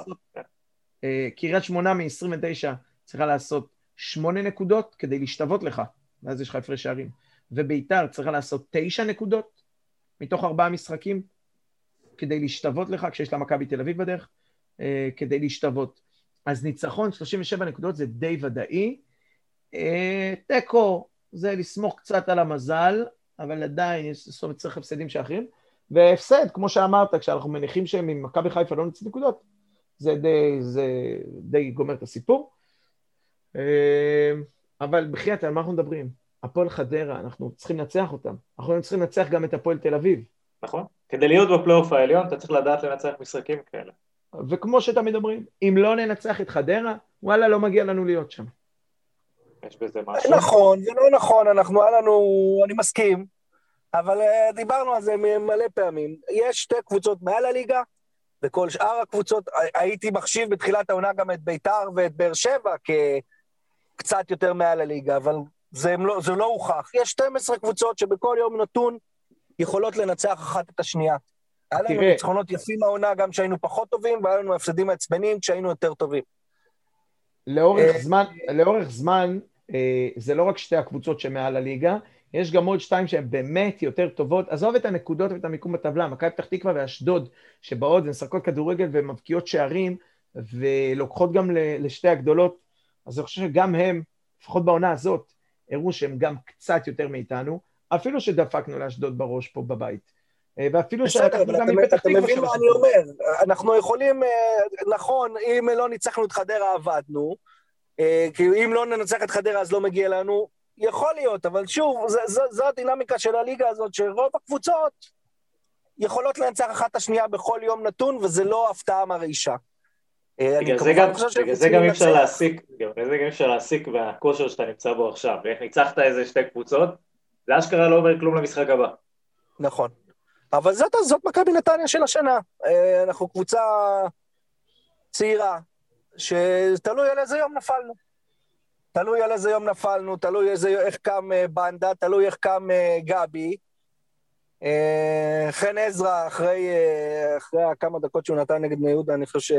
קריית שמונה מ-29 צריכה לעשות 8 נקודות כדי להשתוות לך, ואז יש לך הפרש שערים. וביתר צריכה לעשות 9 נקודות מתוך 4 משחקים, כדי להשתוות לך, כשיש לה מכבי תל אביב בדרך, כדי להשתוות. אז ניצחון 37 נקודות זה די ודאי. תיקו זה לסמוך קצת על המזל, אבל עדיין יש צריך הפסדים שאחרים, והפסד, כמו שאמרת, כשאנחנו מניחים שהם עם מכבי חיפה לא נצא נקודות, זה די גומר את הסיפור. אבל בחייאת, על מה אנחנו מדברים? הפועל חדרה, אנחנו צריכים לנצח אותם. אנחנו צריכים לנצח גם את הפועל תל אביב. נכון. כדי להיות בפלייאוף העליון, אתה צריך לדעת לנצח משחקים כאלה. וכמו שתמיד אומרים, אם לא ננצח את חדרה, וואלה, לא מגיע לנו להיות שם. יש בזה משהו. נכון, זה לא נכון, אני מסכים, אבל דיברנו על זה מלא פעמים. יש שתי קבוצות מעל הליגה, וכל שאר הקבוצות, הייתי מחשיב בתחילת העונה גם את ביתר ואת באר שבע, כקצת יותר מעל הליגה, אבל זה לא הוכח. יש 12 קבוצות שבכל יום נתון יכולות לנצח אחת את השנייה. היה לנו ניצחונות יפים העונה גם שהיינו פחות טובים, והיה לנו הפסדים העצבניים כשהיינו יותר טובים. לאורך זמן, זה לא רק שתי הקבוצות שמעל הליגה, יש גם עוד שתיים שהן באמת יותר טובות. עזוב את הנקודות ואת המיקום בטבלה, מכבי פתח תקווה ואשדוד, שבאות ומשחקות כדורגל ומבקיעות שערים, ולוקחות גם לשתי הגדולות, אז אני חושב שגם הם, לפחות בעונה הזאת, הראו שהם גם קצת יותר מאיתנו, אפילו שדפקנו לאשדוד בראש פה בבית. ואפילו שאתה מבין מה אני אומר, אנחנו יכולים, נכון, אם לא ניצחנו את חדרה עבדנו, כי אם לא ננצח את חדרה אז לא מגיע לנו, יכול להיות, אבל שוב, זו הדינמיקה של הליגה הזאת, שרוב הקבוצות יכולות לנצח אחת השנייה בכל יום נתון, וזה לא הפתעה מרעישה. בגלל זה גם אפשר להסיק והכושר שאתה נמצא בו עכשיו, ואיך ניצחת איזה שתי קבוצות, זה אשכרה לא אומר כלום למשחק הבא. נכון. אבל זאת מכבי נתניה של השנה. אנחנו קבוצה צעירה, שתלוי על איזה יום נפלנו. תלוי איך קם בנדה, תלוי איך קם גבי. חן עזרא, אחרי כמה דקות שהוא נתן נגד בני יהודה, אני חושב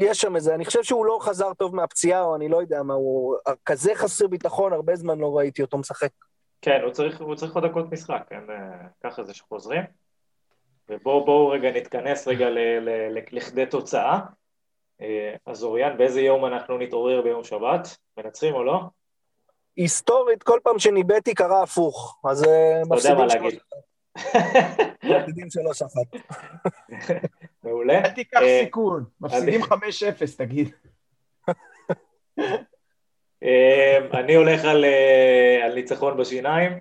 יש שם איזה, אני חושב שהוא לא חזר טוב מהפציעה, או אני לא יודע מה, הוא כזה חסר ביטחון, הרבה זמן לא ראיתי אותו משחק. כן, הוא צריך עוד דקות משחק, ככה זה שחוזרים, ובואו רגע נתכנס רגע לכדי תוצאה. אז אוריאן, באיזה יום אנחנו נתעורר ביום שבת? מנצחים או לא? היסטורית, כל פעם שניבאתי קרה הפוך, אז מפסידים שלוש אחת. מעולה. אל תיקח סיכון, מפסידים 5-0 תגיד. אני הולך על ניצחון בשיניים,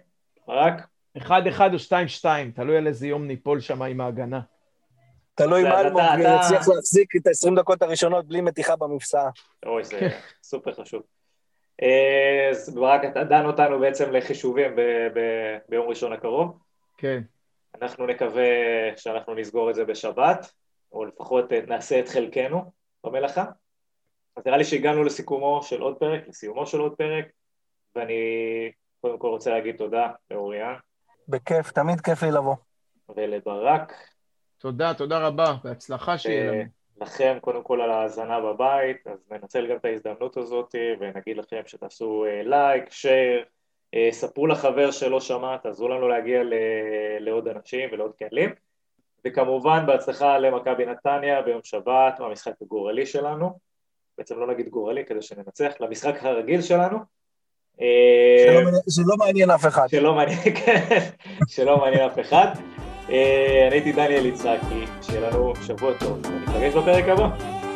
רק 1-1 או 2-2, תלוי על איזה יום ניפול שם עם ההגנה. תלוי מה אלמוג, נצליח להפסיק את ה-20 דקות הראשונות בלי מתיחה במפסעה. אוי, זה סופר חשוב. ברק, אתה דן אותנו בעצם לחישובים ביום ראשון הקרוב. כן. אנחנו נקווה שאנחנו נסגור את זה בשבת, או לפחות נעשה את חלקנו במלאכה. אז נראה לי שהגענו לסיומו של עוד פרק, ואני קודם כל רוצה להגיד תודה לאוריאן. בכיף, תמיד כיף לי לבוא. ולברק. תודה רבה, והצלחה שיהיה לנו. לכם קודם כל על ההזנה בבית, אז ננצל גם את ההזדמנות הזאת, ונגיד לכם שתעשו לייק, שייר, ספרו לחבר שלא שמע, תעזרו לנו להגיע לעוד אנשים ולעוד קהלים, וכמובן בהצלחה למכבי נתניה ביום שבת, המשחק הגורלי שלנו. בעצם לא נגיד גורלי, כדי שננצח למשחק הרגיל שלנו. שלא מעניין אף אחד. שלא מעניין אף אחד. אני הייתי דניאל יצחקי, שיהיה לנו שבוע טוב. נתראה בפרק הבא.